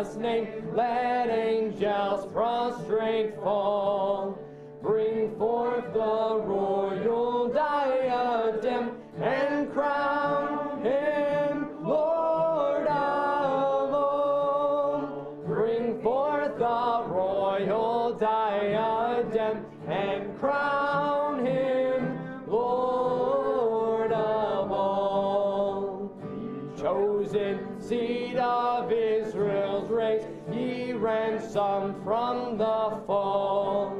Jesus' name. Let angels prostrate fall. Bring forth the royal diadem and crown him Lord of all. Bring forth the royal diadem and crown him Lord of all. Ye chosen seed of Israel's race, ye ransomed from the fall.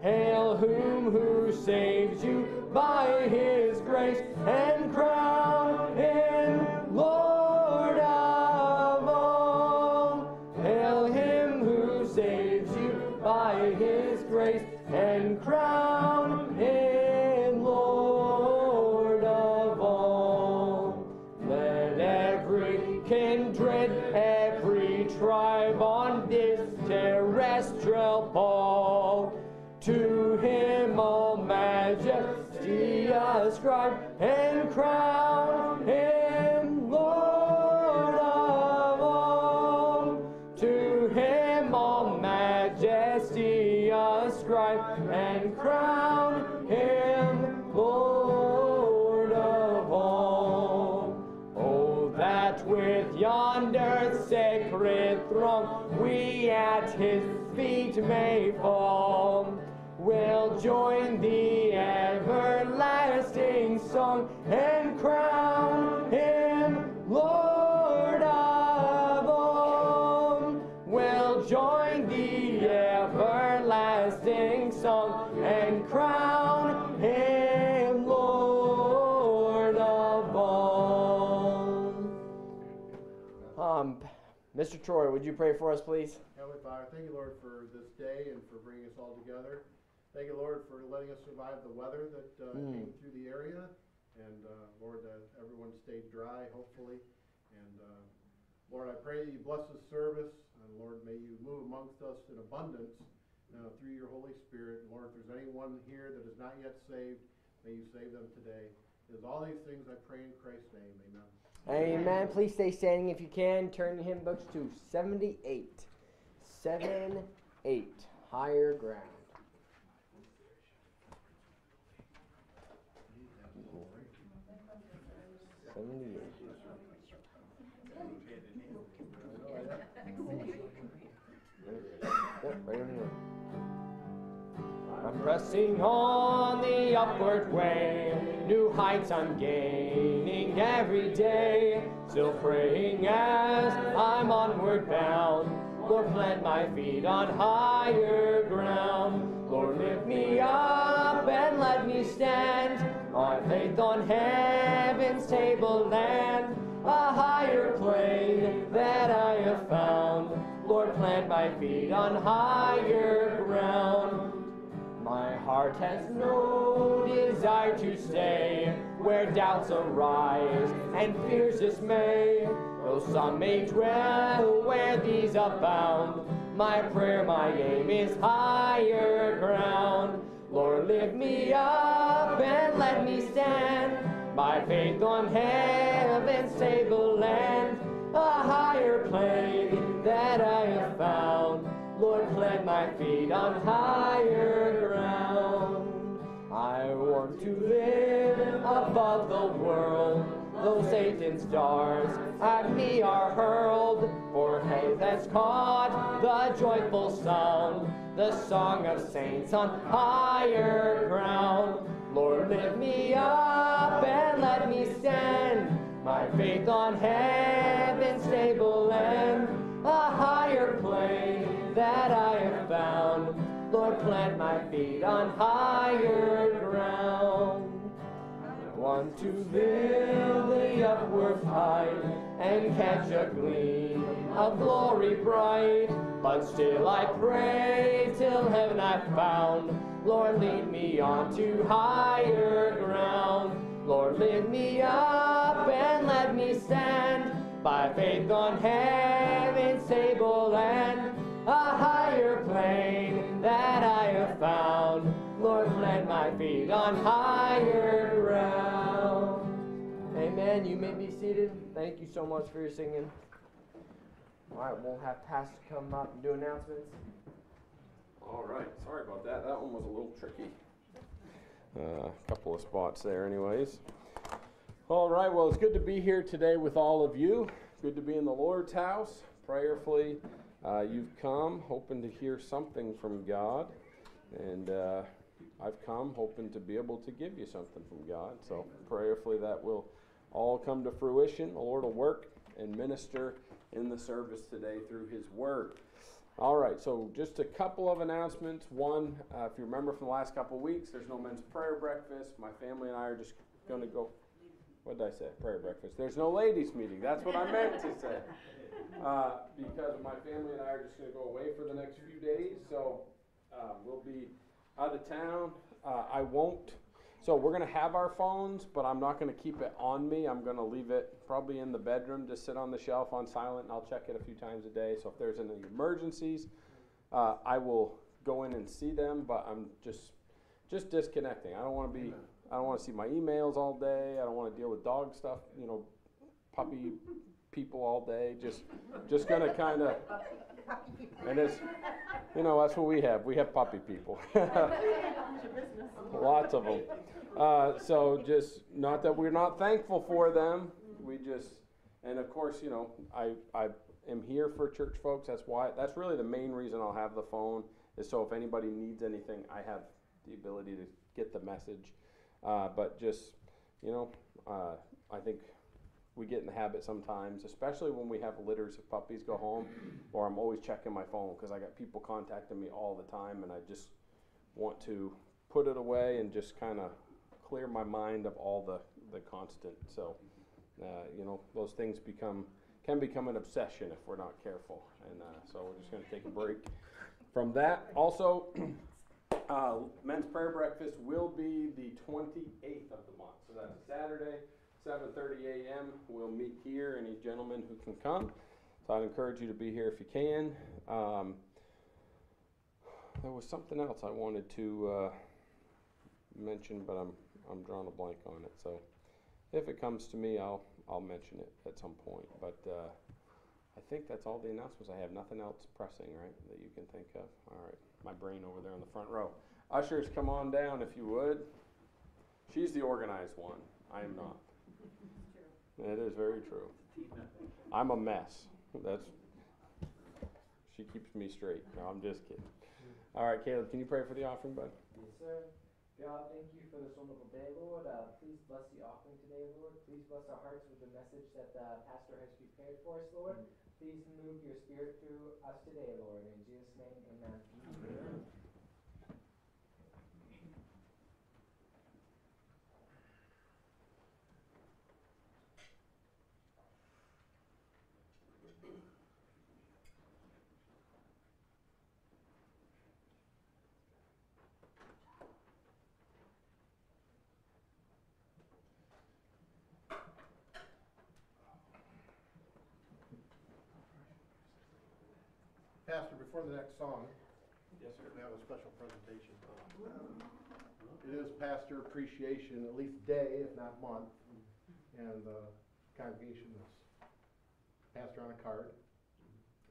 Hail whom who saves you by his grace, and crown him Lord of all. Hail him who saves you by his grace, and crown him Lord of all. Let every kindred, every tribe on this terrestrial ball to him all majesty ascribe, and crown him Lord of all. To him all majesty ascribe, and crown him Lord of all. Oh, that with yonder sacred throng we at his feet may fall. We'll join the everlasting song and crown him Lord of all. We'll join the everlasting song and crown him Lord of all. Mr. Troy, would you pray for us, please? Heavenly Father, thank you, Lord, for this day and for bringing us all together. Thank you, Lord, for letting us survive the weather that came through the area. And, Lord, everyone stayed dry, hopefully. And, Lord, I pray that you bless this service. And, Lord, may you move amongst us in abundance through your Holy Spirit. And, Lord, if there's anyone here that is not yet saved, may you save them today. It is all these things I pray in Christ's name. Amen. Amen. Please stay standing if you can. Turn to hymn books to 78. 78. Higher ground. I'm pressing on the upward way, new heights I'm gaining every day. Still praying as I'm onward bound, Lord, plant my feet on higher ground. Lord, lift me up and let me stand on faith on heaven's tableland, a higher plane that I have found. Lord, plant my feet on higher ground. My heart has no desire to stay where doubts arise and fears dismay. Though some may dwell where these abound, my prayer, my aim is higher ground. Lord, lift me up and let me stand by faith on heaven's tableland, a higher plane that I have found. Lord, plant my feet on higher ground. I want to live above the world, though Satan's darts at me are hurled. For faith has caught the joyful sound, the song of saints on higher ground. Lord, lift me up and let me stand, my faith on heaven's tableland, a higher plane that I have found. Lord, plant my feet on higher ground. I want to build the upward height and catch a gleam of glory bright. But still I pray till heaven I found. Lord, lead me on to higher ground. Lord, lift me up and let me stand by faith on heaven's tableland, a higher plane that I have found. Lord, plant my feet on higher ground. Amen. You may be seated. Thank you so much for your singing. All right, we'll have Pastor come up and do announcements. All right, sorry about that. That one was a little tricky. A couple of spots there anyways. All right, well, it's good to be here today with all of you. Good to be in the Lord's house. Prayerfully, you've come hoping to hear something from God. And I've come hoping to be able to give you something from God. So prayerfully that will all come to fruition. The Lord will work and minister in the service today through His Word. All right, so just a couple of announcements. One, if you remember from the last couple of weeks, there's no men's prayer breakfast. My family and I are just going to go, what did I say, prayer breakfast? There's no ladies meeting. That's what I meant to say. Because my family and I are just going to go away for the next few days. So we'll be out of town. So we're going to have our phones, but I'm not going to keep it on me. I'm going to leave it probably in the bedroom, just sit on the shelf on silent, and I'll check it a few times a day. So if there's any emergencies, I will go in and see them, but I'm just disconnecting. I don't want to see my emails all day. I don't want to deal with dog stuff, you know, puppy people all day. Just going to kind of, and it's, you know, that's what we have. We have puppy people. Lots of them. So just, not that we're not thankful for them. We just, and of course, you know, I am here for church folks. That's why, that's really the main reason I'll have the phone, is so if anybody needs anything, I have the ability to get the message. But just, you know, I think we get in the habit sometimes, especially when we have litters of puppies go home, or I'm always checking my phone because I got people contacting me all the time, and I just want to put it away and just kind of clear my mind of all the constant. So, you know, those things can become an obsession if we're not careful. And so we're just going to take a break from that. Also, men's prayer breakfast will be the 28th of the month, so that's Saturday. 7:30 a.m. We'll meet here, any gentlemen who can come. So I'd encourage you to be here if you can. There was something else I wanted to mention, but I'm drawing a blank on it. So if it comes to me, I'll mention it at some point. But I think that's all the announcements I have. Nothing else pressing, right, that you can think of? All right, my brain over there in the front row. Ushers, come on down if you would. She's the organized one. I am not. It is very true. I'm a mess. She keeps me straight. No, I'm just kidding. All right, Caleb, can you pray for the offering, bud? Yes, sir. God, thank you for this wonderful day, Lord. Please bless the offering today, Lord. Please bless our hearts with the message that the pastor has prepared for us, Lord. Please move your spirit through us today, Lord. In Jesus' name, amen. Amen. Pastor, before the next song, yes, sir, we have a special presentation. It is Pastor Appreciation, at least day, if not month, and the congregation is pastor on a card,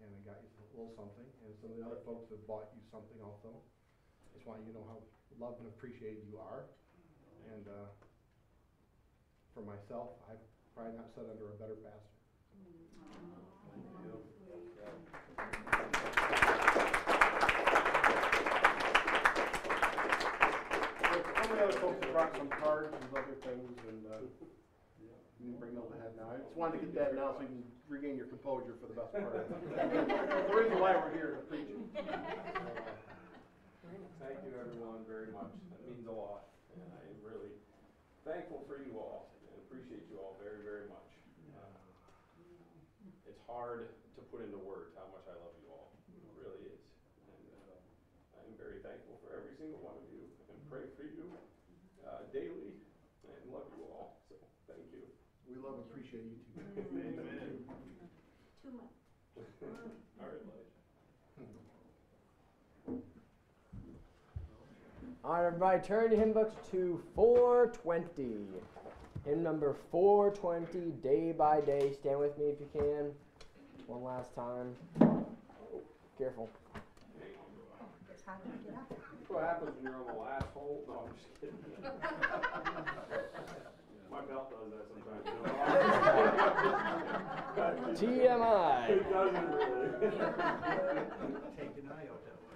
and they got you a little something, and some of the other folks have bought you something also. Just want you to know how loved and appreciated you are, and for myself, I've probably not sat under a better pastor. Some of the other folks brought some cards and other things, and you can bring those ahead now. I just wanted to get that now so you can regain your composure for the best part. The reason why we're here is to preach. Thank you, everyone, very much. That means a lot, and I am really thankful for you all and appreciate you all very, very much. It's hard to put into words how much I love you all. It really is. And I'm very thankful for every single one of you and pray for you daily and love you all. So thank you. We love and appreciate you too. Amen. Too much. All right, buddy. All right, everybody, turn to hymn books to 420. Hymn number 420, Day by Day. Stand with me if you can. one last time. Careful. How do I get up? What happens when you're a little asshole? No, I'm just kidding. My belt does that sometimes. TMI. It doesn't really. Take an eye out that way.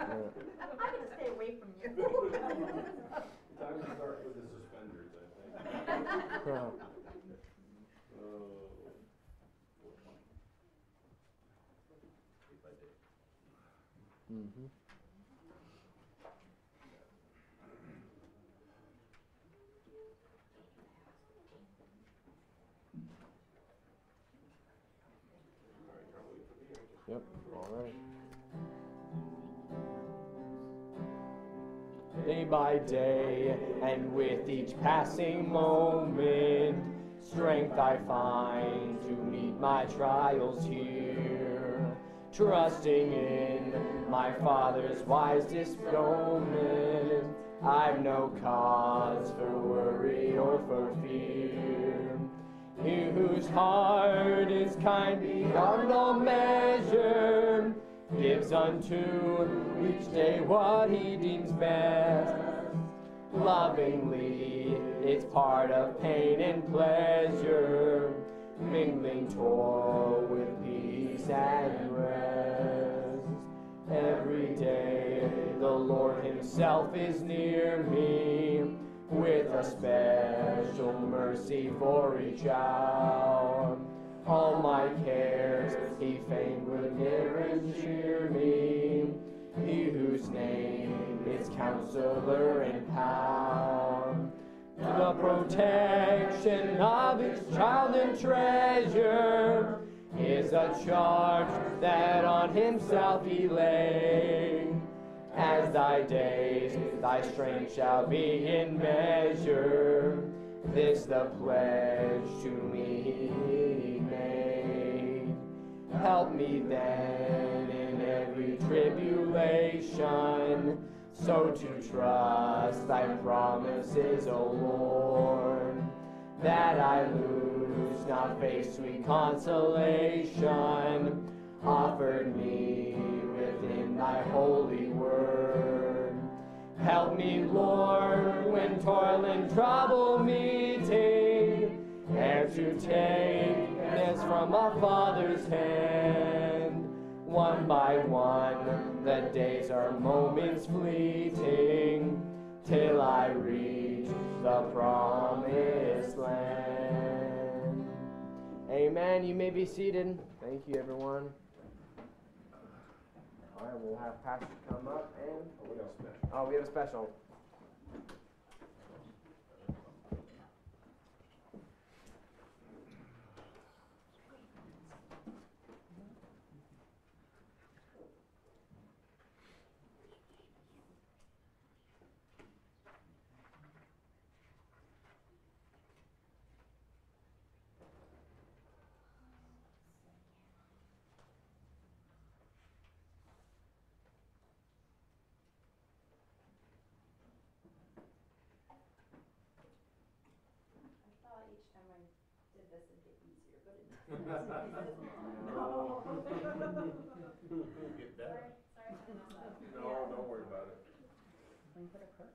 I'm going to stay away from you. Time to start with the suspenders, I think. Mm-hmm. Yep, all right. Day by day, and with each passing moment, strength I find to meet my trials here, trusting in my Father's wise discernment. I've no cause for worry or for fear. He whose heart is kind beyond all measure gives unto each day what he deems best. Lovingly, it's part of pain and pleasure, mingling toil with peace and rest. Every day the Lord himself is near me, with a special mercy for each hour. All my cares he fain would near and cheer me, he whose name is Counselor and Power. The protection of his child and treasure is a charge that on himself he lay. As thy days, thy strength shall be in measure, this the pledge to me he made. Help me then in every tribulation, so to trust thy promises, O Lord, that I lose not face sweet consolation offered me within thy holy word. Help me, Lord, when toil and trouble meeting, and to take this from a Father's hand. One by one the days are moments fleeting, till I reach the promised land. Amen. You may be seated. Thank you, everyone. All right, we'll have Pastor come up and... Oh, we have a special. No, don't worry about it. We can put a curtain.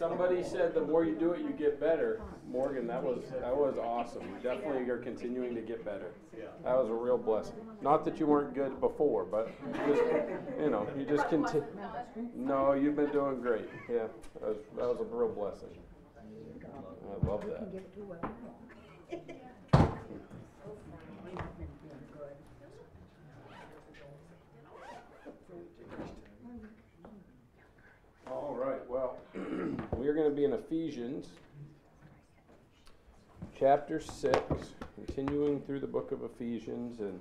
Somebody said the more you do it, you get better. Morgan, that was awesome. You definitely are continuing to get better. That was a real blessing. Not that you weren't good before, but just, you know, you just continue. No, you've been doing great. Yeah, that was a real blessing. I love that. All right, well, we are going to be in Ephesians chapter 6, continuing through the book of Ephesians, and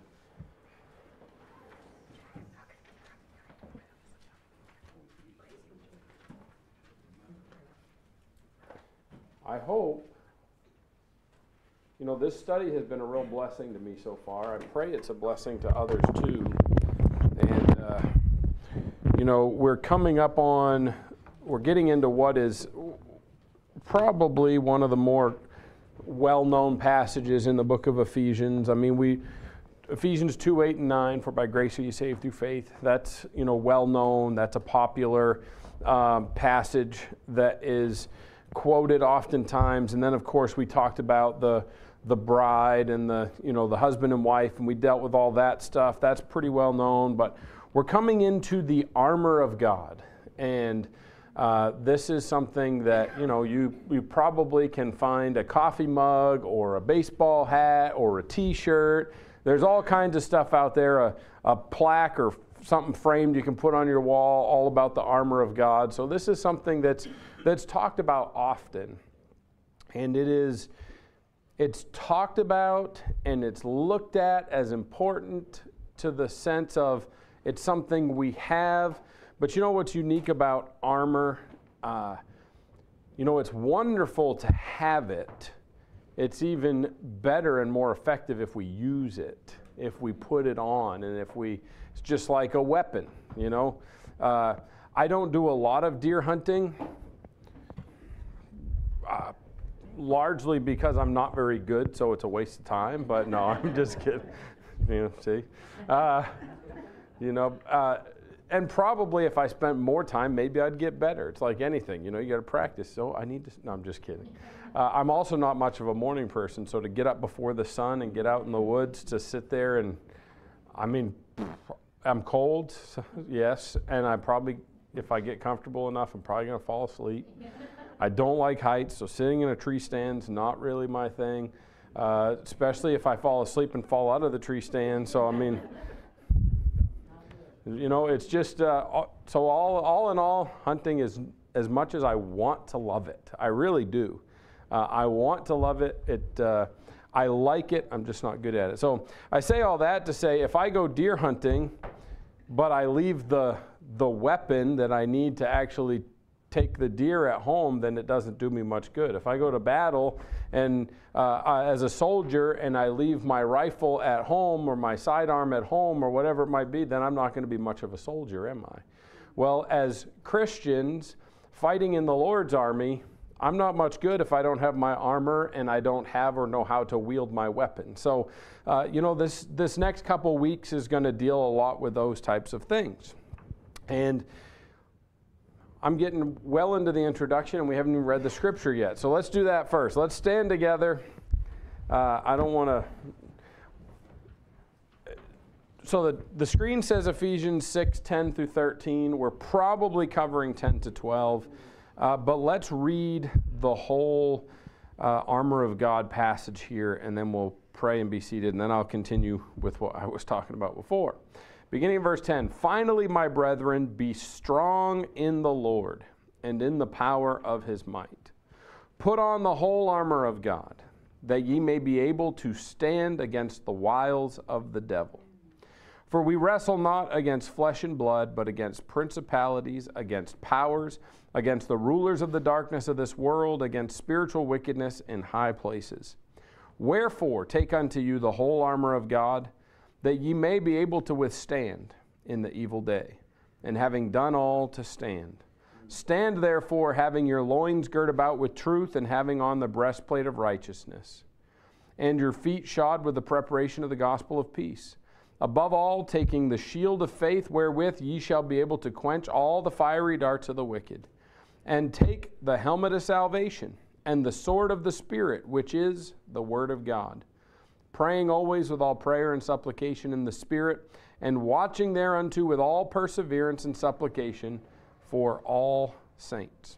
I hope, you know, this study has been a real blessing to me so far. I pray it's a blessing to others too. And you know, we're getting into what is probably one of the more well-known passages in the book of Ephesians. I mean, Ephesians 2, 8, and 9, for by grace are you saved through faith. That's, you know, well-known. That's a popular passage that is quoted oftentimes. And then, of course, we talked about the bride and the, you know, the husband and wife, and we dealt with all that stuff. That's pretty well-known, but we're coming into the armor of God, and this is something that, you know, you probably can find a coffee mug or a baseball hat or a T-shirt. There's all kinds of stuff out there, a plaque or something framed you can put on your wall all about the armor of God. So this is something that's talked about often, and it's talked about and it's looked at as important to the sense of it's something we have. But you know what's unique about armor? You know, it's wonderful to have it. It's even better and more effective if we use it, if we put it on, and it's just like a weapon, you know. I don't do a lot of deer hunting, largely because I'm not very good, so it's a waste of time. But no, I'm just kidding. You know, see? You know, and probably if I spent more time, maybe I'd get better. It's like anything, you know, you got to practice. So no, I'm just kidding. I'm also not much of a morning person, so to get up before the sun and get out in the woods to sit there and, I mean, I'm cold, yes, and if I get comfortable enough, I'm probably going to fall asleep. I don't like heights, so sitting in a tree stand's not really my thing, especially if I fall asleep and fall out of the tree stand, so I mean... You know, it's just, so all in all, hunting is, as much as I want to love it, I really do. I want to love it. I like it. I'm just not good at it. So I say all that to say, if I go deer hunting, but I leave the weapon that I need to actually take the deer at home, then it doesn't do me much good. If I go to battle and as a soldier and I leave my rifle at home or my sidearm at home or whatever it might be, then I'm not going to be much of a soldier, am I? Well, as Christians fighting in the Lord's army, I'm not much good if I don't have my armor and I don't have or know how to wield my weapon. So, you know, this next couple weeks is going to deal a lot with those types of things. And I'm getting well into the introduction, and we haven't even read the scripture yet. So let's do that first. Let's stand together. I don't want to... So the screen says Ephesians 6, 10 through 13. We're probably covering 10 to 12. But let's read the whole armor of God passage here, and then we'll pray and be seated, and then I'll continue with what I was talking about before. Beginning in verse 10, finally, my brethren, be strong in the Lord and in the power of his might. Put on the whole armor of God, that ye may be able to stand against the wiles of the devil. For we wrestle not against flesh and blood, but against principalities, against powers, against the rulers of the darkness of this world, against spiritual wickedness in high places. Wherefore, take unto you the whole armor of God, that ye may be able to withstand in the evil day, and having done all to stand. Stand therefore, having your loins girt about with truth, and having on the breastplate of righteousness, and your feet shod with the preparation of the gospel of peace. Above all, taking the shield of faith, wherewith ye shall be able to quench all the fiery darts of the wicked, and take the helmet of salvation and the sword of the Spirit, which is the Word of God, praying always with all prayer and supplication in the Spirit, and watching thereunto with all perseverance and supplication for all saints.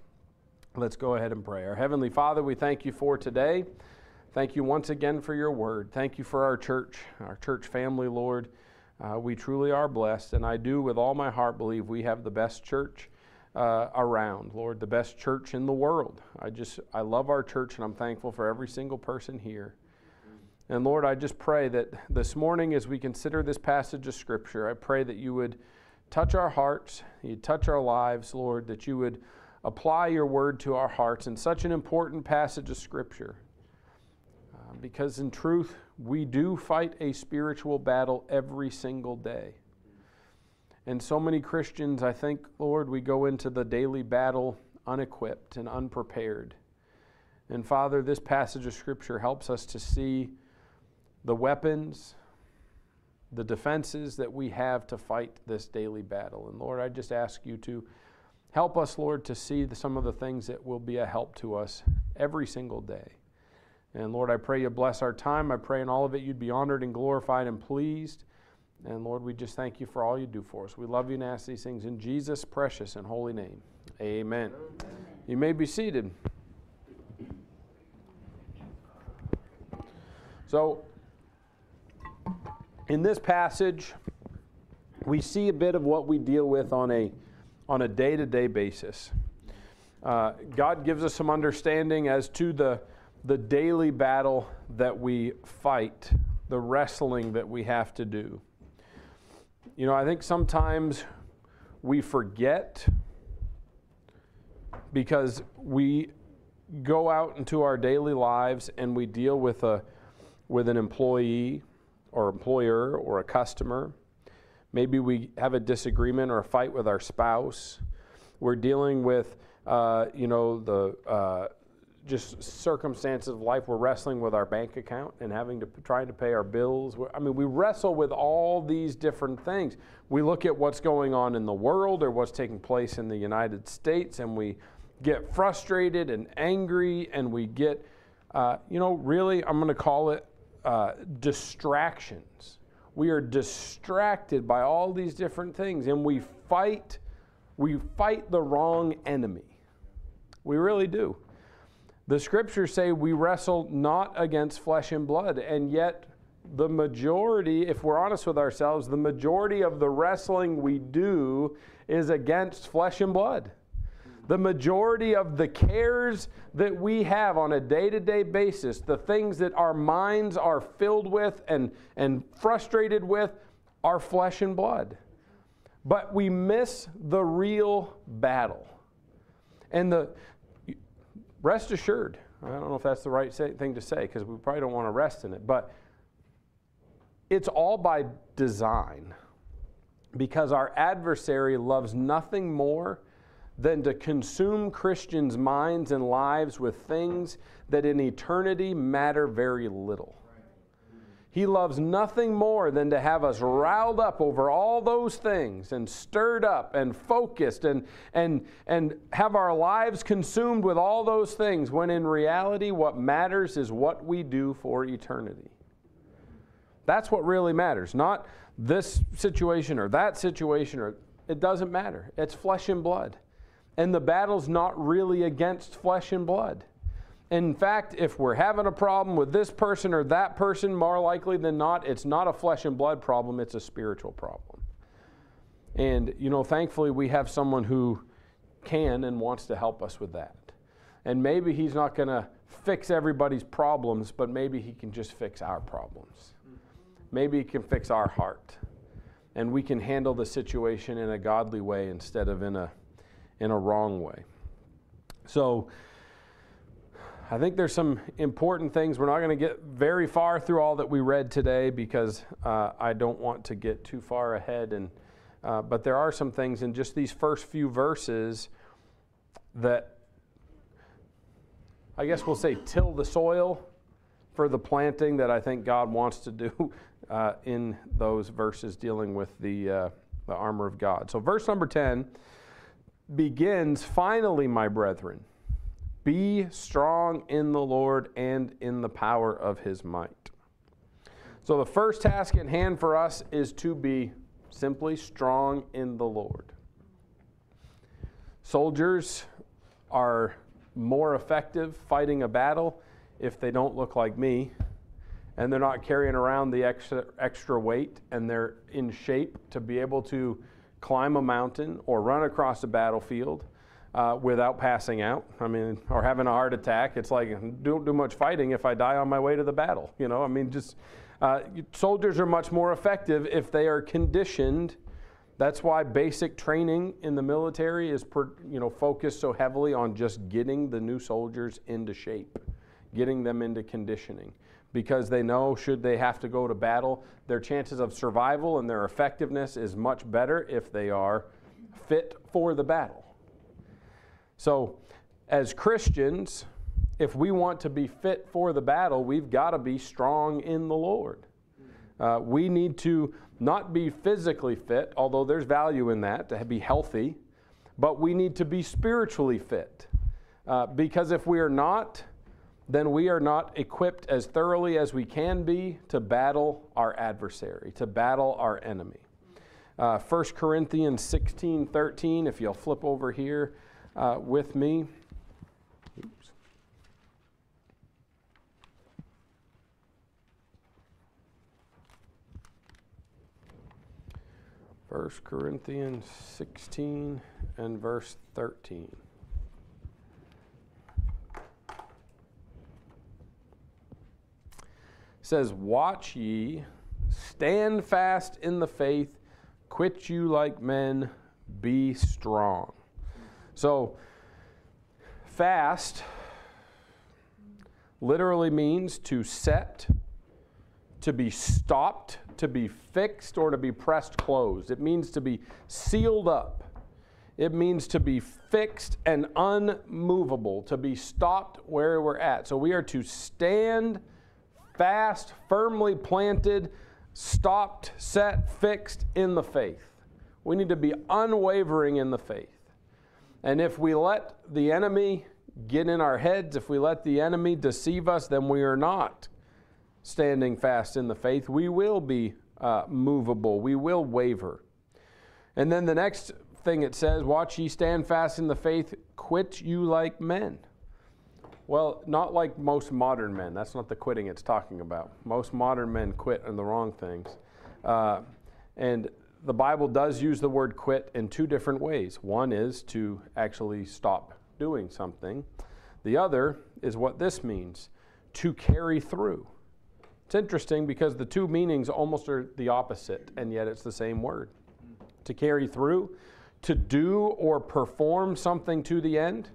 Let's go ahead and pray. Our Heavenly Father, we thank you for today. Thank you once again for your word. Thank you for our church family, Lord. We truly are blessed, and I do with all my heart believe we have the best church around, Lord, the best church in the world. I love our church, and I'm thankful for every single person here. And Lord, I just pray that this morning as we consider this passage of Scripture, I pray that you would touch our hearts, you'd touch our lives, Lord, that you would apply your word to our hearts in such an important passage of Scripture. Because in truth, we do fight a spiritual battle every single day. And so many Christians, I think, Lord, we go into the daily battle unequipped and unprepared. And Father, this passage of Scripture helps us to see the weapons, the defenses that we have to fight this daily battle. And Lord, I just ask you to help us, Lord, to see some of the things that will be a help to us every single day. And Lord, I pray you bless our time. I pray in all of it you'd be honored and glorified and pleased. And Lord, we just thank you for all you do for us. We love you and ask these things in Jesus' precious and holy name. Amen. Amen. You may be seated. So, in this passage, we see a bit of what we deal with on a day-to-day basis. God gives us some understanding as to the daily battle that we fight, the wrestling that we have to do. You know, I think sometimes we forget because we go out into our daily lives and we deal with an employee or employer or a customer. Maybe we have a disagreement or a fight with our spouse. We're dealing with, just circumstances of life. We're wrestling with our bank account and trying to pay our bills. We wrestle with all these different things. We look at what's going on in the world or what's taking place in the United States, and we get frustrated and angry, and we get, I'm going to call it distractions. We are distracted by all these different things, and we fight the wrong enemy. We really do. The Scriptures say we wrestle not against flesh and blood, and yet the majority, if we're honest with ourselves, the majority of the wrestling we do is against flesh and blood. The majority of the cares that we have on a day-to-day basis, the things that our minds are filled with and frustrated with, are flesh and blood. But we miss the real battle. And rest assured, I don't know if that's the right thing to say because we probably don't want to rest in it, but it's all by design because our adversary loves nothing more than to consume Christians' minds and lives with things that in eternity matter very little. He loves nothing more than to have us riled up over all those things and stirred up and focused and have our lives consumed with all those things when in reality what matters is what we do for eternity. That's what really matters, not this situation or that situation, or it doesn't matter. It's flesh and blood. And the battle's not really against flesh and blood. In fact, if we're having a problem with this person or that person, more likely than not, it's not a flesh and blood problem, it's a spiritual problem. And, thankfully we have someone who can and wants to help us with that. And maybe he's not going to fix everybody's problems, but maybe he can just fix our problems. Maybe he can fix our heart. And we can handle the situation in a godly way instead of in a wrong way. So, I think there's some important things. We're not going to get very far through all that we read today because I don't want to get too far ahead. But there are some things in just these first few verses that I guess we'll say till the soil for the planting that I think God wants to do in those verses dealing with the armor of God. So verse number 10 begins, finally, my brethren, be strong in the Lord and in the power of his might. So the first task at hand for us is to be simply strong in the Lord. Soldiers are more effective fighting a battle if they don't look like me, and they're not carrying around the extra weight, and they're in shape to be able to climb a mountain or run across a battlefield without passing out, or having a heart attack. It's like, don't do much fighting if I die on my way to the battle. Soldiers are much more effective if they are conditioned. That's why basic training in the military is focused so heavily on just getting the new soldiers into shape, getting them into conditioning, because they know should they have to go to battle, their chances of survival and their effectiveness is much better if they are fit for the battle. So as Christians, if we want to be fit for the battle, we've got to be strong in the Lord. We need to not be physically fit, although there's value in that, to be healthy, but we need to be spiritually fit. Because if we are not, then we are not equipped as thoroughly as we can be to battle our adversary, to battle our enemy. 1 Corinthians 16:13, if you'll flip over here with me. Oops. 1 Corinthians 16 and verse 13. It says, watch ye, stand fast in the faith, quit you like men, be strong. So, fast literally means to set, to be stopped, to be fixed, or to be pressed closed. It means to be sealed up. It means to be fixed and unmovable, to be stopped where we're at. So we are to stand fast, firmly planted, stopped, set, fixed in the faith. We need to be unwavering in the faith. And if we let the enemy get in our heads, if we let the enemy deceive us, then we are not standing fast in the faith. We will be movable. We will waver. And then the next thing it says, watch ye, stand fast in the faith, quit you like men. Well, not like most modern men. That's not the quitting it's talking about. Most modern men quit on the wrong things. And the Bible does use the word quit in two different ways. One is to actually stop doing something. The other is what this means, to carry through. It's interesting because the two meanings almost are the opposite, and yet it's the same word. To carry through, to do or perform something to the end.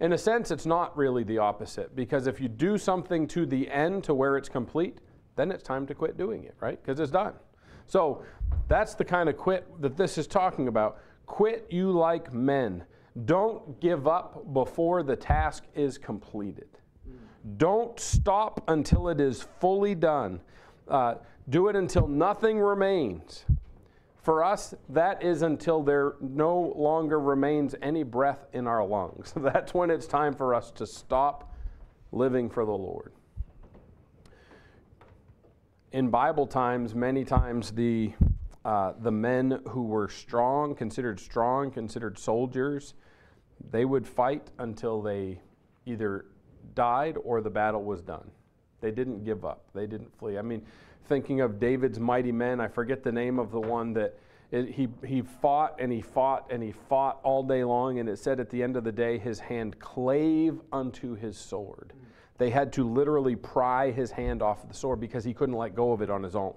In a sense, it's not really the opposite, because if you do something to the end to where it's complete, then it's time to quit doing it, right? Because it's done. So that's the kind of quit that this is talking about. Quit you like men. Don't give up before the task is completed. Don't stop until it is fully done. Do it until nothing remains. For us, that is until there no longer remains any breath in our lungs. That's when it's time for us to stop living for the Lord. In Bible times, many times the men who were strong, considered soldiers, they would fight until they either died or the battle was done. They didn't give up. They didn't flee. Thinking of David's mighty men, I forget the name of the one that he fought and he fought and he fought all day long, and it said at the end of the day his hand clave unto his sword. They had to literally pry his hand off of the sword because he couldn't let go of it on his own.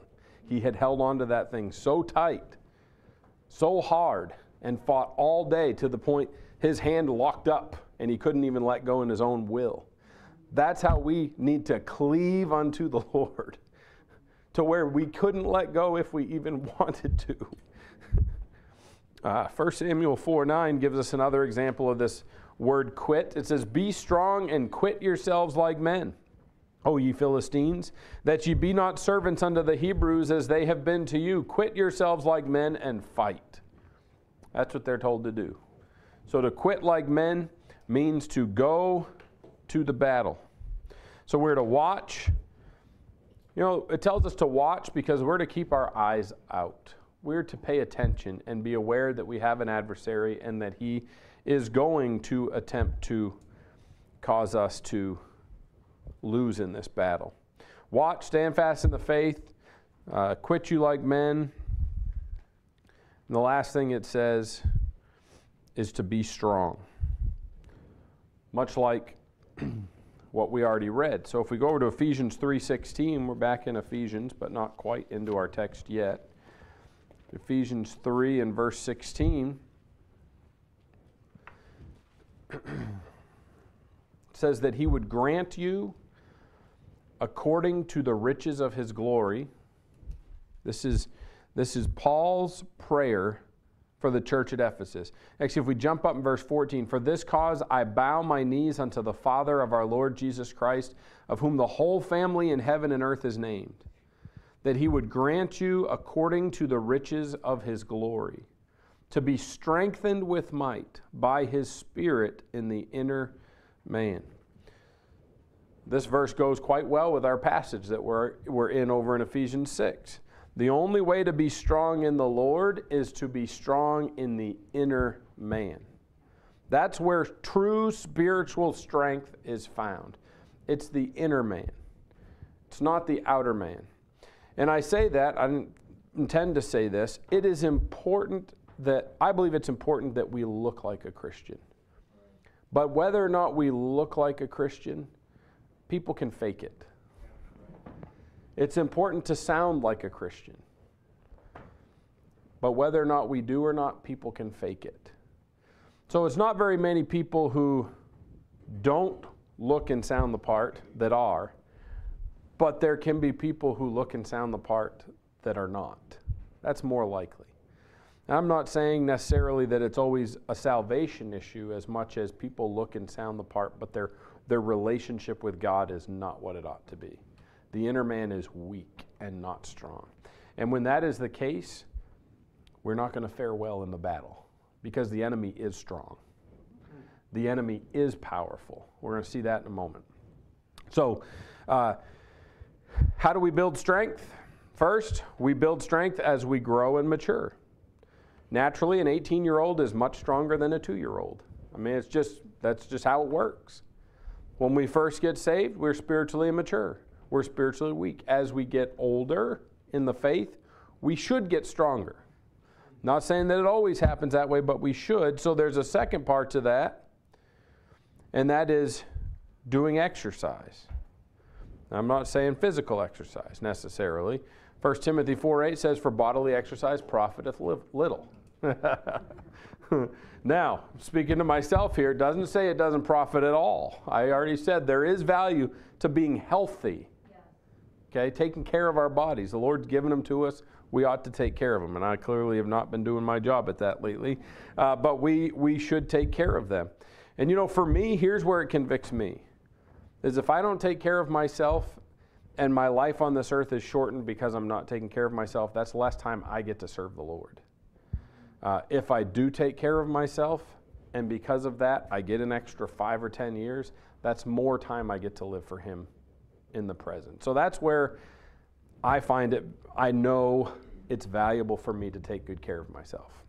He had held on to that thing so tight, so hard, and fought all day to the point his hand locked up and he couldn't even let go in his own will. That's how we need to cleave unto the Lord, to where we couldn't let go if we even wanted to. 1 Samuel 4:9 gives us another example of this word quit. It says, be strong and quit yourselves like men, O ye Philistines, that ye be not servants unto the Hebrews as they have been to you. Quit yourselves like men and fight. That's what they're told to do. So to quit like men means to go to the battle. So we're to watch. You know, it tells us to watch because we're to keep our eyes out. We're to pay attention and be aware that we have an adversary and that he is going to attempt to cause us to lose in this battle. Watch, stand fast in the faith, quit you like men. And the last thing it says is to be strong, much like what we already read. So if we go over to Ephesians 3:16, we're back in Ephesians, but not quite into our text yet. Ephesians 3 and verse 16 says that he would grant you according to the riches of his glory. This is Paul's prayer for the church at Ephesus. Actually, if we jump up in verse 14, for this cause I bow my knees unto the Father of our Lord Jesus Christ, of whom the whole family in heaven and earth is named, that he would grant you according to the riches of his glory, to be strengthened with might by his Spirit in the inner man. This verse goes quite well with our passage that we're in over in Ephesians 6. The only way to be strong in the Lord is to be strong in the inner man. That's where true spiritual strength is found. It's the inner man. It's not the outer man. And I say that, I didn't intend to say this, it is important that, I believe it's important that we look like a Christian. But whether or not we look like a Christian, people can fake it. It's important to sound like a Christian. But whether or not we do or not, people can fake it. So it's not very many people who don't look and sound the part that are, but there can be people who look and sound the part that are not. That's more likely. Now, I'm not saying necessarily that it's always a salvation issue as much as people look and sound the part, but their relationship with God is not what it ought to be. The inner man is weak and not strong. And when that is the case, we're not going to fare well in the battle because the enemy is strong. The enemy is powerful. We're going to see that in a moment. So, how do we build strength? First, we build strength as we grow and mature. Naturally, an 18-year-old is much stronger than a 2-year-old. I mean, that's just how it works. When we first get saved, we're spiritually immature. We're spiritually weak. As we get older in the faith, we should get stronger. Not saying that it always happens that way, but we should. So there's a second part to that, and that is doing exercise. I'm not saying physical exercise necessarily. 1 Timothy 4:8 says, for bodily exercise profiteth little. Now, speaking to myself here, it doesn't say it doesn't profit at all. I already said there is value to being healthy. Okay, taking care of our bodies. The Lord's given them to us. We ought to take care of them. And I clearly have not been doing my job at that lately. But we should take care of them. And you know, for me, here's where it convicts me. Is if I don't take care of myself and my life on this earth is shortened because I'm not taking care of myself, that's less time I get to serve the Lord. If I do take care of myself and because of that I get an extra 5 or 10 years, that's more time I get to live for him in the present. So that's where I find it, I know it's valuable for me to take good care of myself.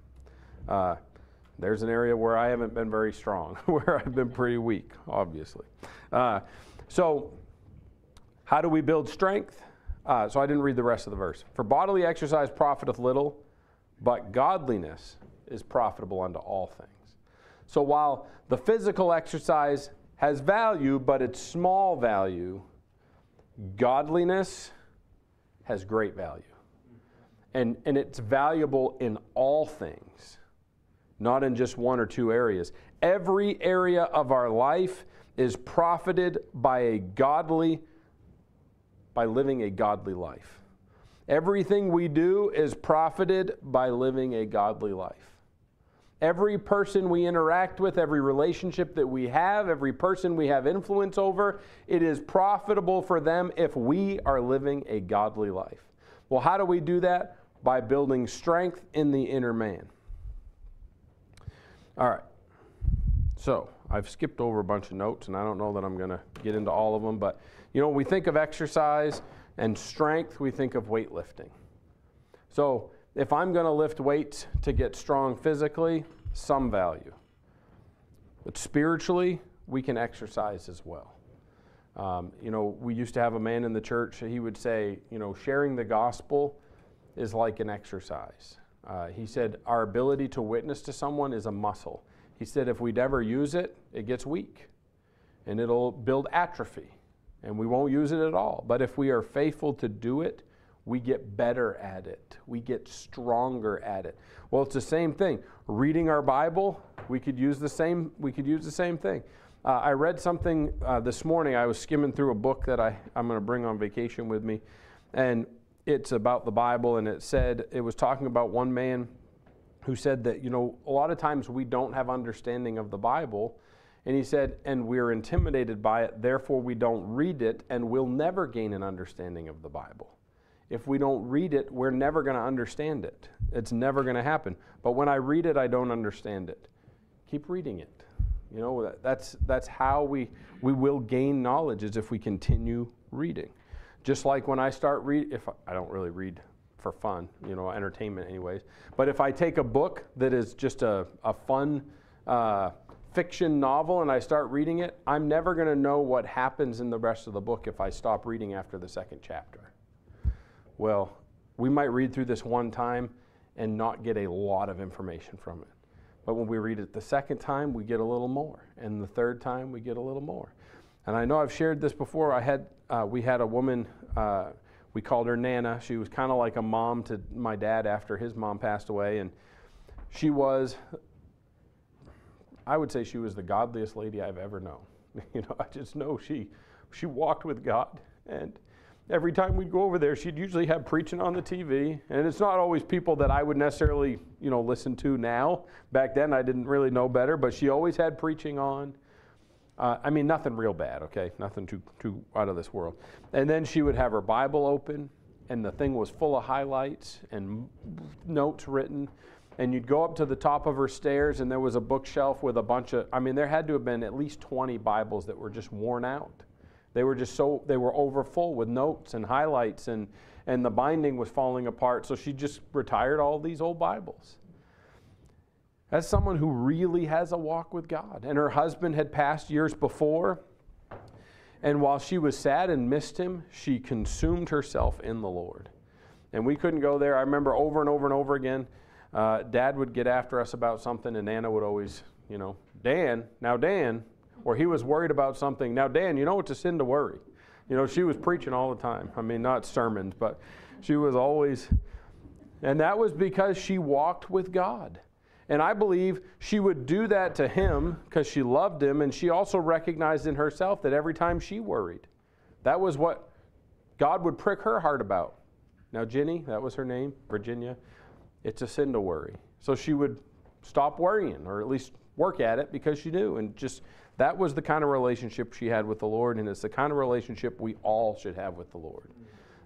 There's an area where I haven't been very strong, where I've been pretty weak, obviously. So how do we build strength? So I didn't read the rest of the verse. For bodily exercise profiteth little, but godliness is profitable unto all things. So while the physical exercise has value, but it's small value, godliness has great value. And it's valuable in all things, not in just 1 or 2 areas. Every area of our life is profited by living a godly life. Everything we do is profited by living a godly life. Every person we interact with, every relationship that we have, every person we have influence over, it is profitable for them if we are living a godly life. Well, how do we do that? By building strength in the inner man. All right. So I've skipped over a bunch of notes, and I don't know that I'm going to get into all of them, but you know, we think of exercise and strength, we think of weightlifting. So if I'm going to lift weights to get strong physically, some value. But spiritually, we can exercise as well. You know, we used to have a man in the church, he would say, you know, sharing the gospel is like an exercise. He said, our ability to witness to someone is a muscle. He said, if we'd ever use it, it gets weak, and it'll build atrophy, and we won't use it at all. But if we are faithful to do it, we get better at it. We get stronger at it. Well, it's the same thing. Reading our Bible, we could use the same thing. I read something this morning. I was skimming through a book that I'm going to bring on vacation with me, and it's about the Bible, and it was talking about one man who said that, you know, a lot of times we don't have understanding of the Bible, and he said, and we're intimidated by it, therefore we don't read it, and we'll never gain an understanding of the Bible. If we don't read it, we're never going to understand it. It's never going to happen. But when I read it, I don't understand it. Keep reading it. You know, that's how we will gain knowledge, is if we continue reading. Just like when I start reading, if I don't really read for fun, you know, entertainment anyways, but if I take a book that is just a fun fiction novel and I start reading it, I'm never going to know what happens in the rest of the book if I stop reading after the second chapter. Well, we might read through this one time and not get a lot of information from it. But when we read it the second time, we get a little more. And the third time, we get a little more. And I know I've shared this before. We had a woman, we called her Nana. She was kind of like a mom to my dad after his mom passed away. And she was, I would say she was the godliest lady I've ever known. You know, I just know she walked with God. And every time we'd go over there, she'd usually have preaching on the TV, and it's not always people that I would necessarily, you know, listen to now. Back then, I didn't really know better, but she always had preaching on. I mean, nothing real bad, okay? Nothing too out of this world. And then she would have her Bible open, and the thing was full of highlights and notes written, and you'd go up to the top of her stairs, and there was a bookshelf with a bunch of, I mean, there had to have been at least 20 Bibles that were just worn out. They were just they were overfull with notes and highlights, and the binding was falling apart, so she just retired all these old Bibles. As someone who really has a walk with God, and her husband had passed years before, and while she was sad and missed him, she consumed herself in the Lord. And we couldn't go there. I remember over and over and over again, Dad would get after us about something, and Nana would always, you know, Dan, or he was worried about something. Now, Dan, you know it's a sin to worry. You know, she was preaching all the time. I mean, not sermons, but she was always. And that was because she walked with God. And I believe she would do that to him because she loved him, and she also recognized in herself that every time she worried, that was what God would prick her heart about. Now, Jenny, that was her name, Virginia, it's a sin to worry. So she would stop worrying, or at least work at it, because she knew, and just that was the kind of relationship she had with the Lord, and it's the kind of relationship we all should have with the Lord.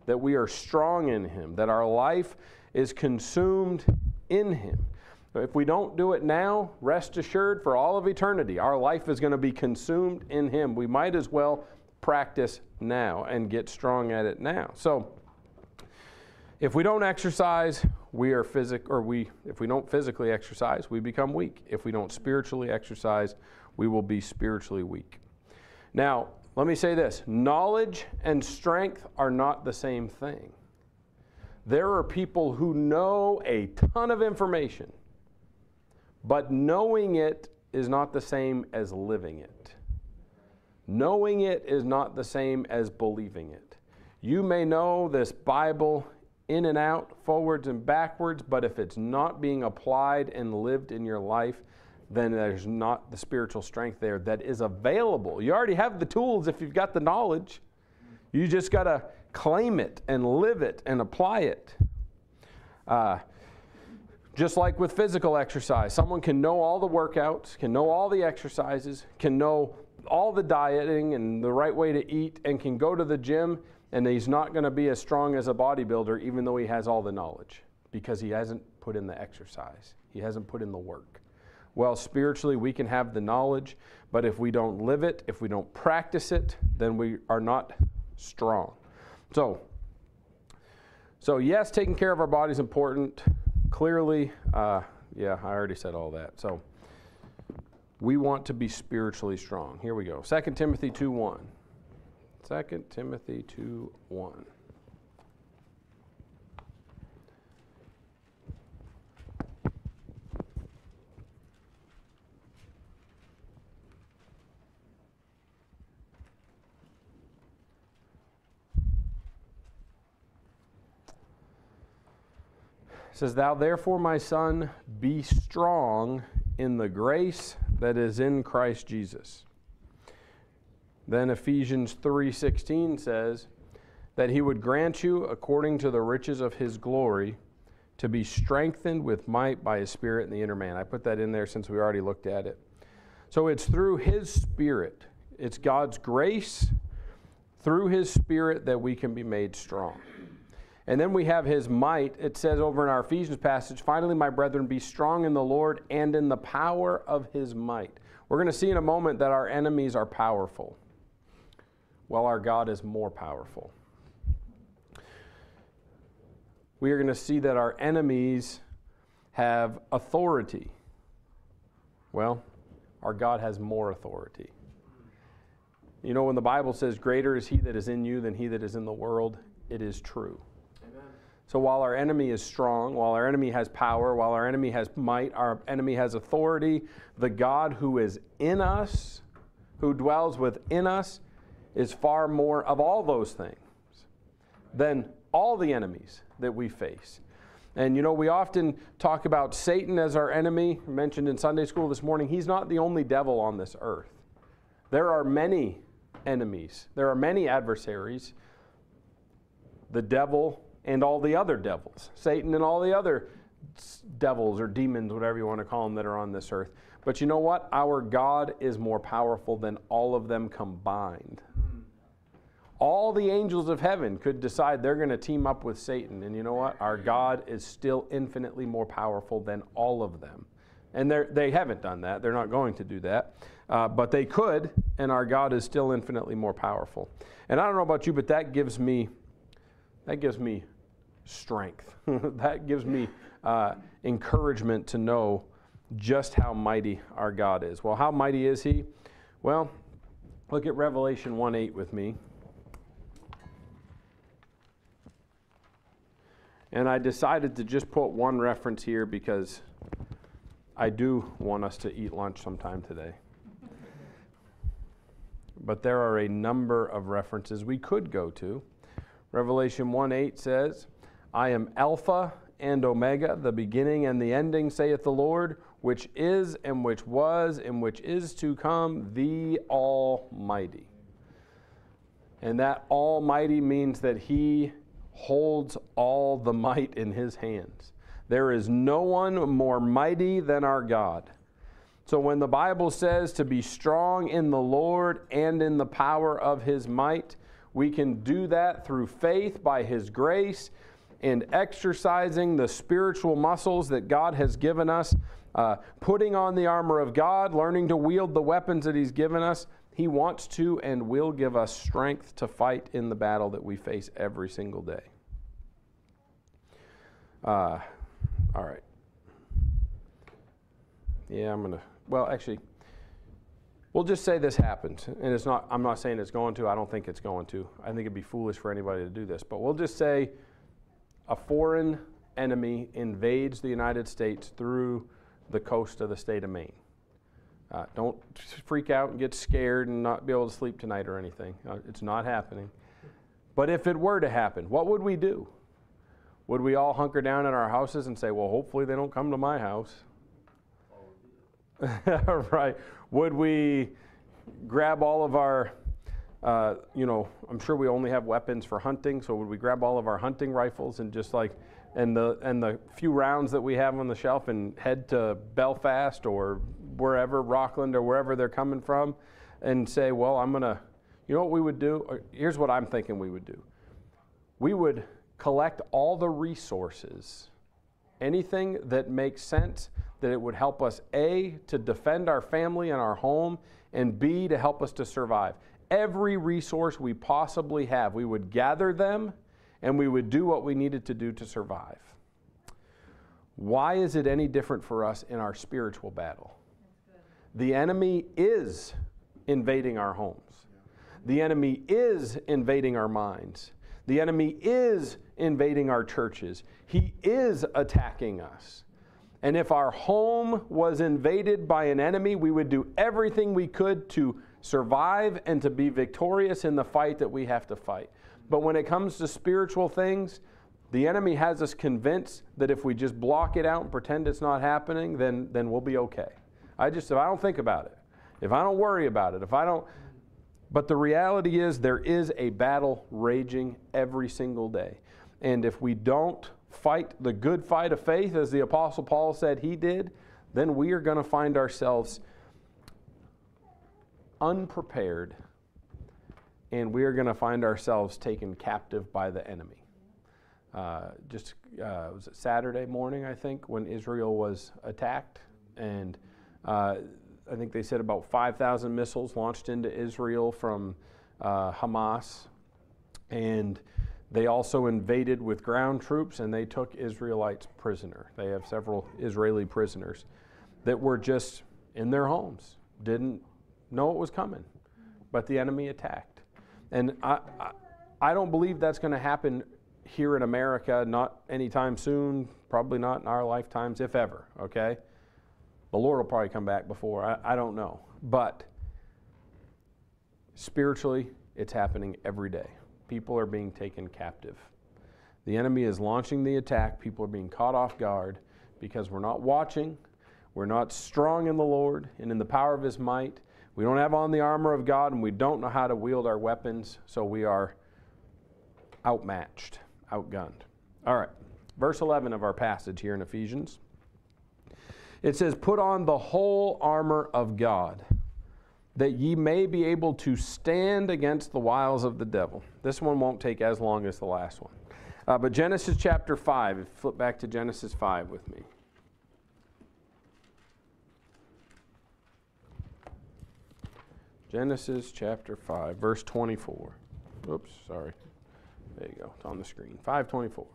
That we are strong in Him, that our life is consumed in Him. If we don't do it now, rest assured for all of eternity, our life is going to be consumed in Him. We might as well practice now and get strong at it now. So, if we don't exercise, if we don't physically exercise, we become weak. If we don't spiritually exercise, we will be spiritually weak. Now, let me say this. Knowledge and strength are not the same thing. There are people who know a ton of information, but knowing it is not the same as living it. Knowing it is not the same as believing it. You may know this Bible in and out, forwards and backwards, but if it's not being applied and lived in your life, then there's not the spiritual strength there that is available. You already have the tools if you've got the knowledge. You just got to claim it and live it and apply it. Just like with physical exercise, someone can know all the workouts, can know all the exercises, can know all the dieting and the right way to eat, and can go to the gym, and he's not going to be as strong as a bodybuilder even though he has all the knowledge, because he hasn't put in the exercise. He hasn't put in the work. Well, spiritually, we can have the knowledge, but if we don't live it, if we don't practice it, then we are not strong. So yes, taking care of our body is important. Clearly, yeah, I already said all that. So we want to be spiritually strong. Here we go. 2 Timothy 2:1. 2 Timothy 2:1. It says, "Thou therefore, my son, be strong in the grace that is in Christ Jesus." Then Ephesians 3:16 says that he would grant you, according to the riches of his glory, to be strengthened with might by his Spirit in the inner man. I put that in there since we already looked at it. So it's through his Spirit. It's God's grace through his Spirit that we can be made strong. And then we have his might. It says over in our Ephesians passage, "Finally, my brethren, be strong in the Lord and in the power of his might." We're going to see in a moment that our enemies are powerful, while our God is more powerful. We are going to see that our enemies have authority. Well, our God has more authority. You know, when the Bible says, "Greater is he that is in you than he that is in the world," it is true. So while our enemy is strong, while our enemy has power, while our enemy has might, our enemy has authority, the God who is in us, who dwells within us, is far more of all those things than all the enemies that we face. And you know, we often talk about Satan as our enemy. I mentioned in Sunday school this morning, he's not the only devil on this earth. There are many enemies. There are many adversaries. The devil and all the other devils, Satan and all the other devils or demons, whatever you want to call them, that are on this earth. But you know what? Our God is more powerful than all of them combined. All the angels of heaven could decide they're going to team up with Satan. And you know what? Our God is still infinitely more powerful than all of them. And they haven't done that. They're not going to do that. But they could, and our God is still infinitely more powerful. And I don't know about you, but that gives me strength. That gives me encouragement to know just how mighty our God is. Well, how mighty is he? Well, look at Revelation 1:8 with me. And I decided to just put one reference here because I do want us to eat lunch sometime today. But there are a number of references we could go to. Revelation 1:8 says, "I am Alpha and Omega, the beginning and the ending, saith the Lord, which is and which was and which is to come, the Almighty." And that Almighty means that he holds all the might in his hands. There is no one more mighty than our God. So when the Bible says to be strong in the Lord and in the power of his might, we can do that through faith by his grace and exercising the spiritual muscles that God has given us, putting on the armor of God, learning to wield the weapons that he's given us. He wants to and will give us strength to fight in the battle that we face every single day. All right. Yeah, we'll just say this happened, and it's not. I'm not saying it's going to. I don't think it's going to. I think it'd be foolish for anybody to do this. But we'll just say a foreign enemy invades the United States through the coast of the state of Maine. Don't freak out and get scared and not be able to sleep tonight or anything. It's not happening. But if it were to happen, what would we do? Would we all hunker down in our houses and say, "Well, hopefully they don't come to my house"? Right. Would we grab all of our, I'm sure we only have weapons for hunting, so would we grab all of our hunting rifles and just like, and the few rounds that we have on the shelf and head to Belfast or wherever, Rockland or wherever they're coming from, and say, "Well, you know what we would do? Here's what I'm thinking we would do. We would collect all the resources anything that makes sense, that it would help us, A, to defend our family and our home, and B, to help us to survive. Every resource we possibly have, we would gather them, and we would do what we needed to do to survive. Why is it any different for us in our spiritual battle? The enemy is invading our homes. The enemy is invading our minds. The enemy is invading our churches. He is attacking us. And if our home was invaded by an enemy, we would do everything we could to survive and to be victorious in the fight that we have to fight. But when it comes to spiritual things, the enemy has us convinced that if we just block it out and pretend it's not happening, then we'll be okay. If I don't think about it, if I don't worry about it, but the reality is there is a battle raging every single day. And if we don't fight the good fight of faith, as the Apostle Paul said he did, then we are going to find ourselves unprepared, and we are going to find ourselves taken captive by the enemy. Was it Saturday morning, I think, when Israel was attacked, and I think they said about 5,000 missiles launched into Israel from Hamas, and they also invaded with ground troops, and they took Israelites prisoner. They have several Israeli prisoners that were just in their homes, didn't know it was coming, but the enemy attacked. And I don't believe that's going to happen here in America, not anytime soon, probably not in our lifetimes, if ever, okay? The Lord will probably come back before, I don't know. But spiritually, it's happening every day. People are being taken captive. The enemy is launching the attack. People are being caught off guard because we're not watching. We're not strong in the Lord and in the power of His might. We don't have on the armor of God, and we don't know how to wield our weapons, so we are outmatched, outgunned. All right, verse 11 of our passage here in Ephesians. It says, "Put on the whole armor of God, that ye may be able to stand against the wiles of the devil." This one won't take as long as the last one. But Genesis chapter 5, flip back to Genesis 5 with me. Genesis chapter 5, verse 24. Oops, sorry. There you go, it's on the screen, 5:24.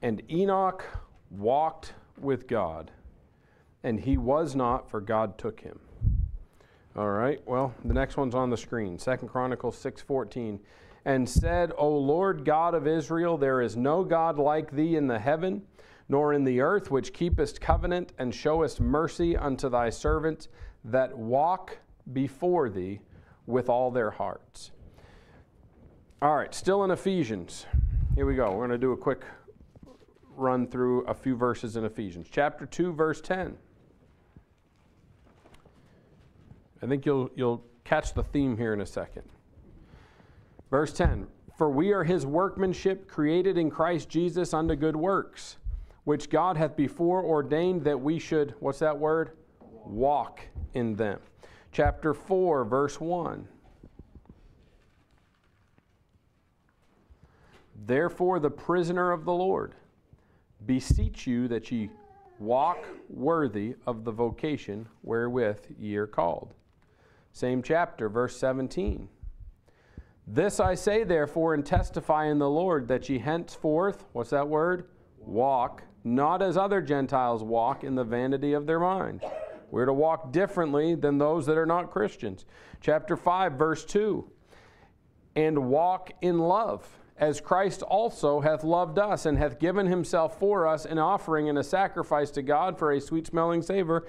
"And Enoch walked with God, and he was not, for God took him." All right, well, the next one's on the screen, 2 Chronicles 6:14. "And said, O Lord God of Israel, there is no God like thee in the heaven, nor in the earth, which keepest covenant and showest mercy unto thy servants that walk before thee with all their hearts." All right, still in Ephesians. Here we go. We're going to do a quick run through a few verses in Ephesians. Chapter 2, verse 10. I think you'll catch the theme here in a second. Verse 10, "For we are His workmanship, created in Christ Jesus unto good works, which God hath before ordained that we should," what's that word? "Walk in them." Chapter 4, verse 1. "Therefore the prisoner of the Lord beseech you that ye walk worthy of the vocation wherewith ye are called." Same chapter, verse 17. "This I say therefore and testify in the Lord, that ye henceforth," what's that word? "Walk, not as other Gentiles walk, in the vanity of their mind." We're to walk differently than those that are not Christians. Chapter 5, verse 2. "And walk in love, as Christ also hath loved us, and hath given Himself for us, an offering and a sacrifice to God for a sweet-smelling savor."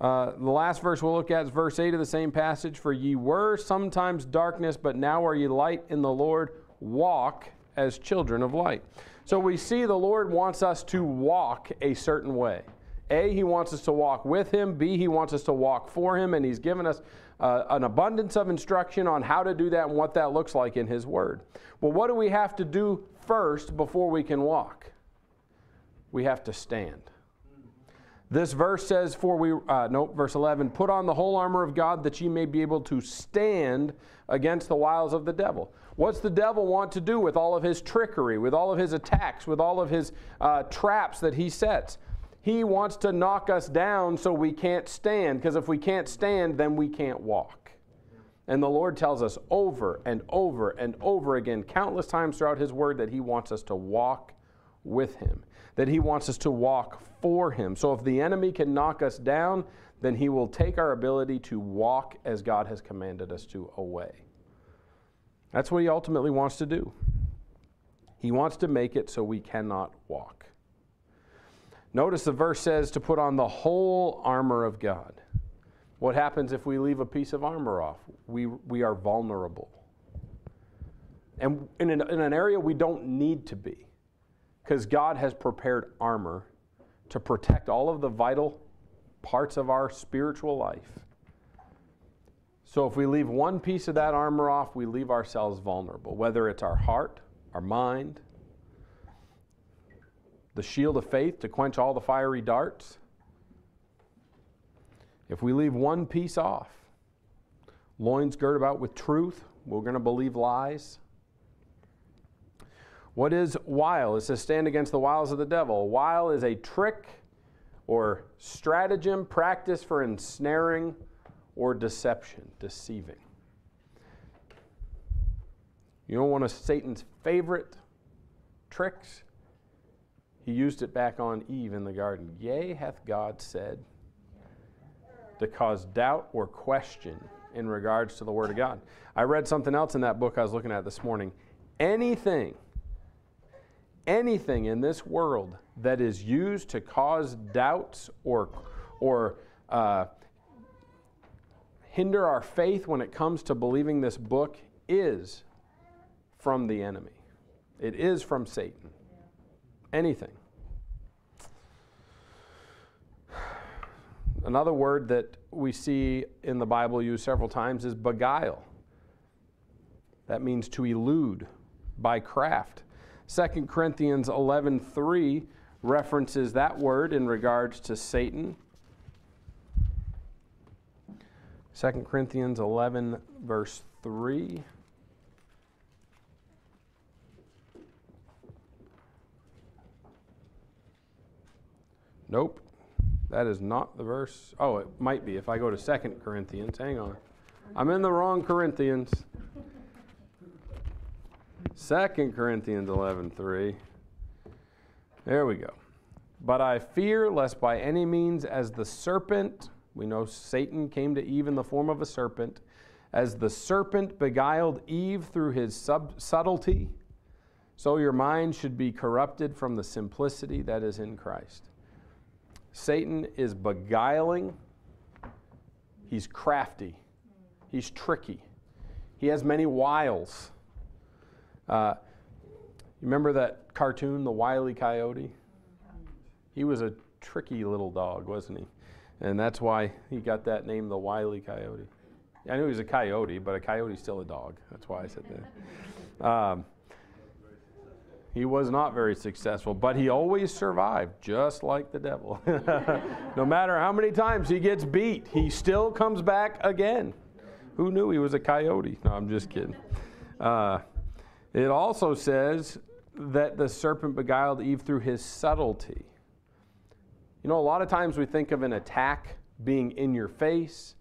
The last verse we'll look at is verse 8 of the same passage. "For ye were sometimes darkness, but now are ye light in the Lord. Walk as children of light." So we see the Lord wants us to walk a certain way. A, He wants us to walk with Him. B, He wants us to walk for Him. And He's given us an abundance of instruction on how to do that and what that looks like in His Word. Well, what do we have to do first before we can walk? We have to stand. This verse says, verse 11, put on the whole armor of God that ye may be able to stand against the wiles of the devil. What's the devil want to do with all of his trickery, with all of his attacks, with all of his traps that he sets? He wants to knock us down so we can't stand, because if we can't stand, then we can't walk. And the Lord tells us over and over and over again, countless times throughout His Word, that He wants us to walk with Him, that He wants us to walk for Him. So if the enemy can knock us down, then he will take our ability to walk as God has commanded us to away. That's what he ultimately wants to do. He wants to make it so we cannot walk. Notice the verse says to put on the whole armor of God. What happens if we leave a piece of armor off? We are vulnerable. And in an area we don't need to be, because God has prepared armor to protect all of the vital parts of our spiritual life. So if we leave one piece of that armor off, we leave ourselves vulnerable, whether it's our heart, our mind, the shield of faith to quench all the fiery darts. If we leave one piece off, loins girt about with truth, we're going to believe lies. What is wile? It says stand against the wiles of the devil. Wile is a trick or stratagem, practice for ensnaring or deception, deceiving. You know, one of Satan's favorite tricks? He used it back on Eve in the garden. Yea, hath God said, to cause doubt or question in regards to the Word of God. I read something else in that book I was looking at this morning. Anything in this world that is used to cause doubts or hinder our faith when it comes to believing this book is from the enemy. It is from Satan. Anything. Another word that we see in the Bible used several times is beguile. That means to elude by craft. 2 Corinthians 11:3 references that word in regards to Satan. 2 Corinthians 11, verse 3. Nope, that is not the verse. Oh, it might be if I go to 2 Corinthians. Hang on. I'm in the wrong Corinthians. 2 Corinthians 11:3. There we go. But I fear lest by any means as the serpent, we know Satan came to Eve in the form of a serpent, as the serpent beguiled Eve through his subtlety, so your mind should be corrupted from the simplicity that is in Christ. Satan is beguiling. He's crafty. He's tricky. He has many wiles. You remember that cartoon, The Wile E. Coyote? He was a tricky little dog, wasn't he? And that's why he got that name, The Wile E. Coyote. I knew he was a coyote, but a coyote's still a dog. That's why I said that. He was not very successful, but he always survived, just like the devil. No matter how many times he gets beat, he still comes back again. Who knew he was a coyote? No, I'm just kidding. It also says that the serpent beguiled Eve through his subtlety. You know, a lot of times we think of an attack being in your face,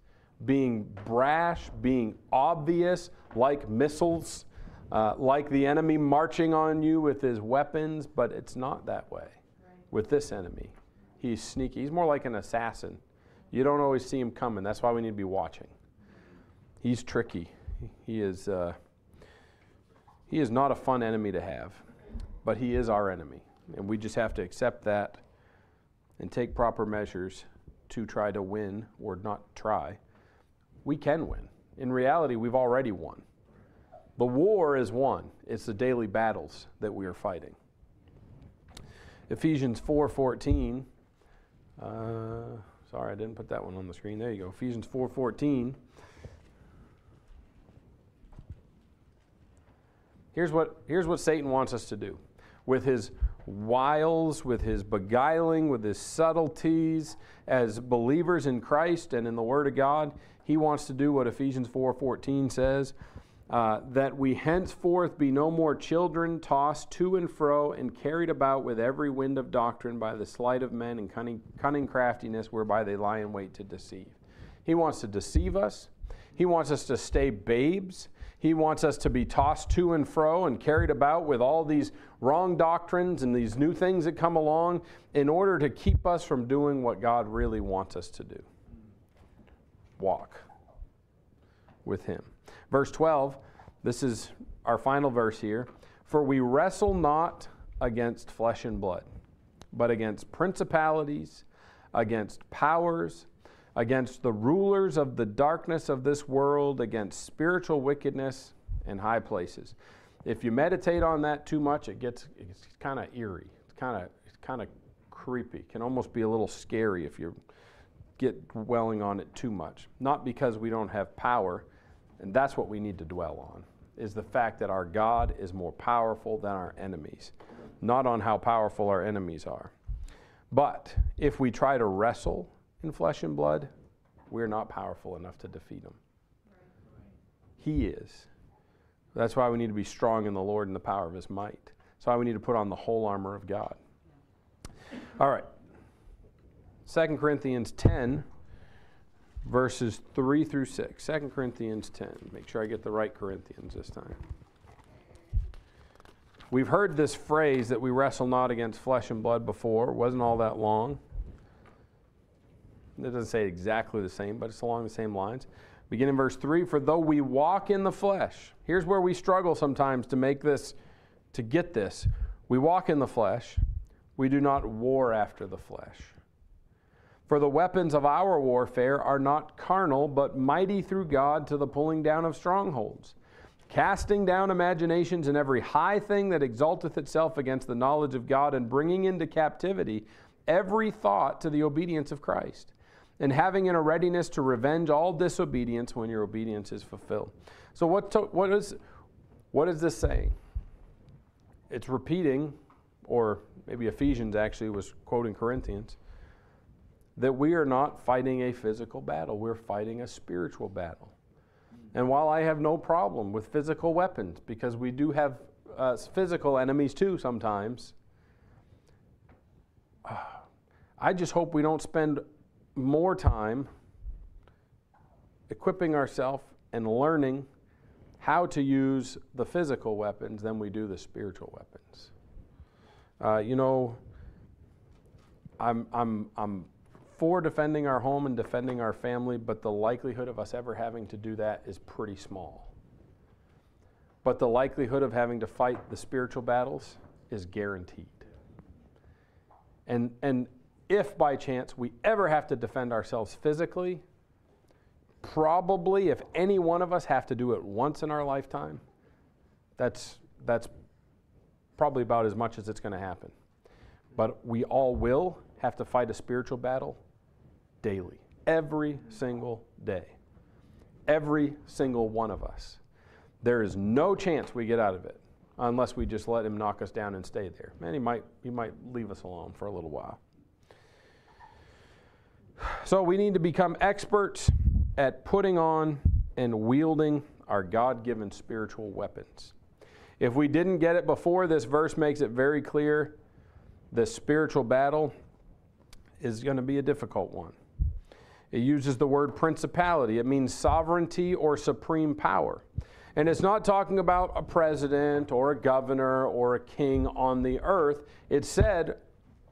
being brash, being obvious, like missiles, like the enemy marching on you with his weapons, but it's not that way with this enemy. He's sneaky. He's more like an assassin. You don't always see him coming. That's why we need to be watching. He's tricky. He is not a fun enemy to have, but he is our enemy. And we just have to accept that and take proper measures to try to win, or not try. We can win. In reality, we've already won. The war is won. It's the daily battles that we are fighting. Ephesians 4:14. Sorry, I didn't put that one on the screen. There you go. Ephesians 4:14. Here's what Satan wants us to do with his wiles, with his beguiling, with his subtleties. As believers in Christ and in the Word of God, he wants to do what Ephesians 4:14 says, that we henceforth be no more children, tossed to and fro and carried about with every wind of doctrine by the sleight of men and cunning craftiness whereby they lie in wait to deceive. He wants to deceive us. He wants us to stay babes. He wants us to be tossed to and fro and carried about with all these wrong doctrines and these new things that come along in order to keep us from doing what God really wants us to do. Walk with him. Verse 12, this is our final verse here. For we wrestle not against flesh and blood, but against principalities, against powers, against the rulers of the darkness of this world, against spiritual wickedness in high places. If you meditate on that too much, it's kind of eerie. It's kind of creepy. It can almost be a little scary if you get dwelling on it too much. Not because we don't have power, and that's what we need to dwell on, is the fact that our God is more powerful than our enemies, not on how powerful our enemies are. But if we try to wrestle in flesh and blood, we're not powerful enough to defeat him. He is. That's why we need to be strong in the Lord and the power of his might. That's why we need to put on the whole armor of God. All right. 2 Corinthians 10, verses 3 through 6. 2 Corinthians 10. Make sure I get the right Corinthians this time. We've heard this phrase that we wrestle not against flesh and blood before. It wasn't all that long. It doesn't say exactly the same, but it's along the same lines. Begin in verse 3, for though we walk in the flesh, here's where we struggle sometimes to get this. We walk in the flesh, we do not war after the flesh. For the weapons of our warfare are not carnal, but mighty through God to the pulling down of strongholds, casting down imaginations and every high thing that exalteth itself against the knowledge of God, and bringing into captivity every thought to the obedience of Christ, and having in a readiness to revenge all disobedience when your obedience is fulfilled. So what is this saying? It's repeating, or maybe Ephesians actually was quoting Corinthians, that we are not fighting a physical battle. We're fighting a spiritual battle. And while I have no problem with physical weapons, because we do have physical enemies too sometimes, I just hope we don't spend more time equipping ourselves and learning how to use the physical weapons than we do the spiritual weapons. I'm for defending our home and defending our family, but the likelihood of us ever having to do that is pretty small. But the likelihood of having to fight the spiritual battles is guaranteed. And if by chance we ever have to defend ourselves physically, probably if any one of us have to do it once in our lifetime, that's probably about as much as it's going to happen. But we all will have to fight a spiritual battle daily, every single day, every single one of us. There is no chance we get out of it. Unless we just let him knock us down and stay there. Man, he might leave us alone for a little while. So we need to become experts at putting on and wielding our God-given spiritual weapons. If we didn't get it before, this verse makes it very clear the spiritual battle is going to be a difficult one. It uses the word principality. It means sovereignty or supreme power. And it's not talking about a president or a governor or a king on the earth. It said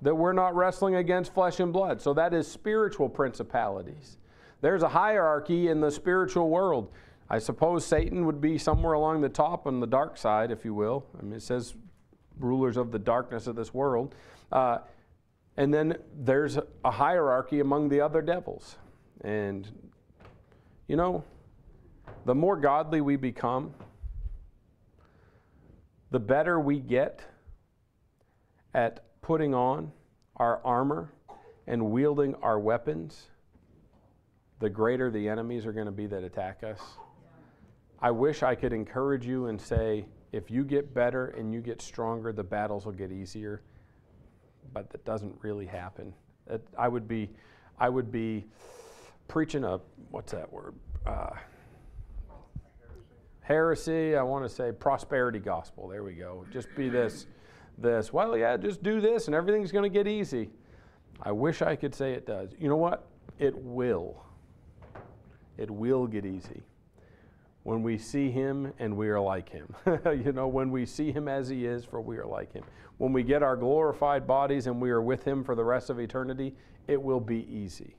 that we're not wrestling against flesh and blood. So that is spiritual principalities. There's a hierarchy in the spiritual world. I suppose Satan would be somewhere along the top on the dark side, if you will. I mean, it says rulers of the darkness of this world. And then there's a hierarchy among the other devils. And, you know, the more godly we become, the better we get at putting on our armor and wielding our weapons, the greater the enemies are going to be that attack us. I wish I could encourage you and say, if you get better and you get stronger, the battles will get easier. but that doesn't really happen. I would be preaching a, what's that word? Heresy. I want to say prosperity gospel. There we go. Just be this. Well, yeah, just do this and everything's going to get easy. I wish I could say it does. You know what? It will. It will get easy. When we see Him and we are like Him. You know, when we see Him as He is, for we are like Him. When we get our glorified bodies and we are with Him for the rest of eternity, it will be easy.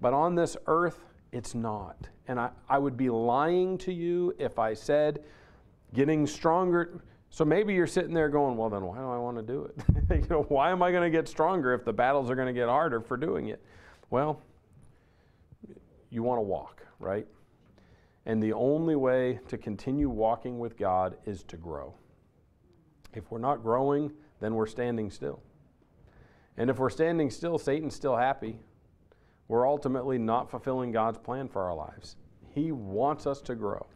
But on this earth, it's not. And I would be lying to you if I said getting stronger. So maybe you're sitting there going, well, then why do I want to do it? You know, why am I going to get stronger if the battles are going to get harder for doing it? Well, you want to walk, right? And the only way to continue walking with God is to grow. If we're not growing, then we're standing still. And if we're standing still, Satan's still happy. We're ultimately not fulfilling God's plan for our lives. He wants us to grow.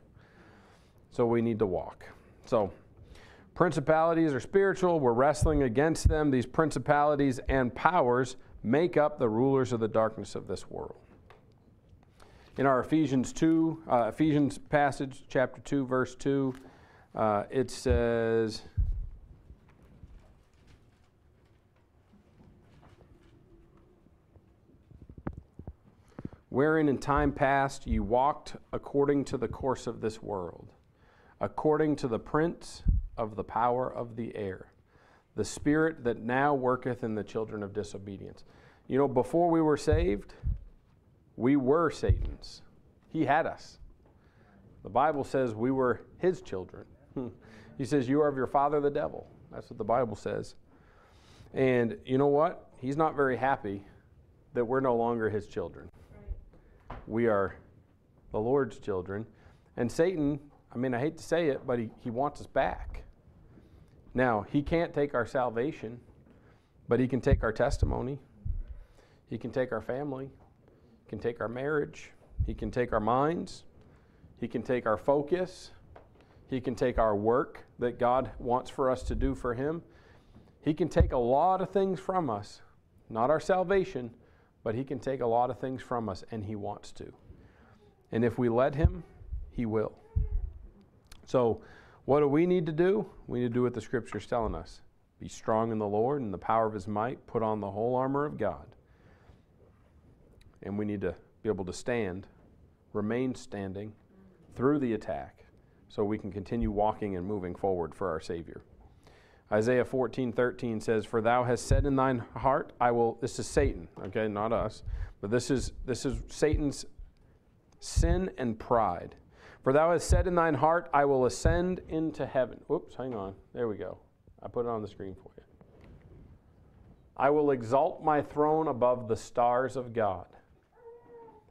So we need to walk. So principalities are spiritual. We're wrestling against them. These principalities and powers make up the rulers of the darkness of this world. In our Ephesians passage, chapter 2, verse 2, it says, wherein in time past you walked according to the course of this world, according to the prince of the power of the air, the spirit that now worketh in the children of disobedience. You know, before we were saved, we were Satan's. He had us. The Bible says we were his children. He says, you are of your father the devil. That's what the Bible says. And you know what? He's not very happy that we're no longer his children. Right. We are the Lord's children. And Satan, I mean, I hate to say it, but he wants us back. Now, he can't take our salvation, but he can take our testimony. He can take our family. He can take our marriage. He can take our minds. He can take our focus. He can take our work that God wants for us to do for Him. He can take a lot of things from us, not our salvation, but He can take a lot of things from us, and He wants to. And if we let Him, He will. So what do we need to do? We need to do what the Scripture's telling us. Be strong in the Lord and the power of His might. Put on the whole armor of God. And we need to be able to stand, remain standing through the attack so we can continue walking and moving forward for our Savior. Isaiah 14:13 says, for thou hast said in thine heart, I will, this is Satan, okay, not us, but this is Satan's sin and pride. For thou hast said in thine heart, I will ascend into heaven. Oops, hang on, there we go. I put it on the screen for you. I will exalt my throne above the stars of God.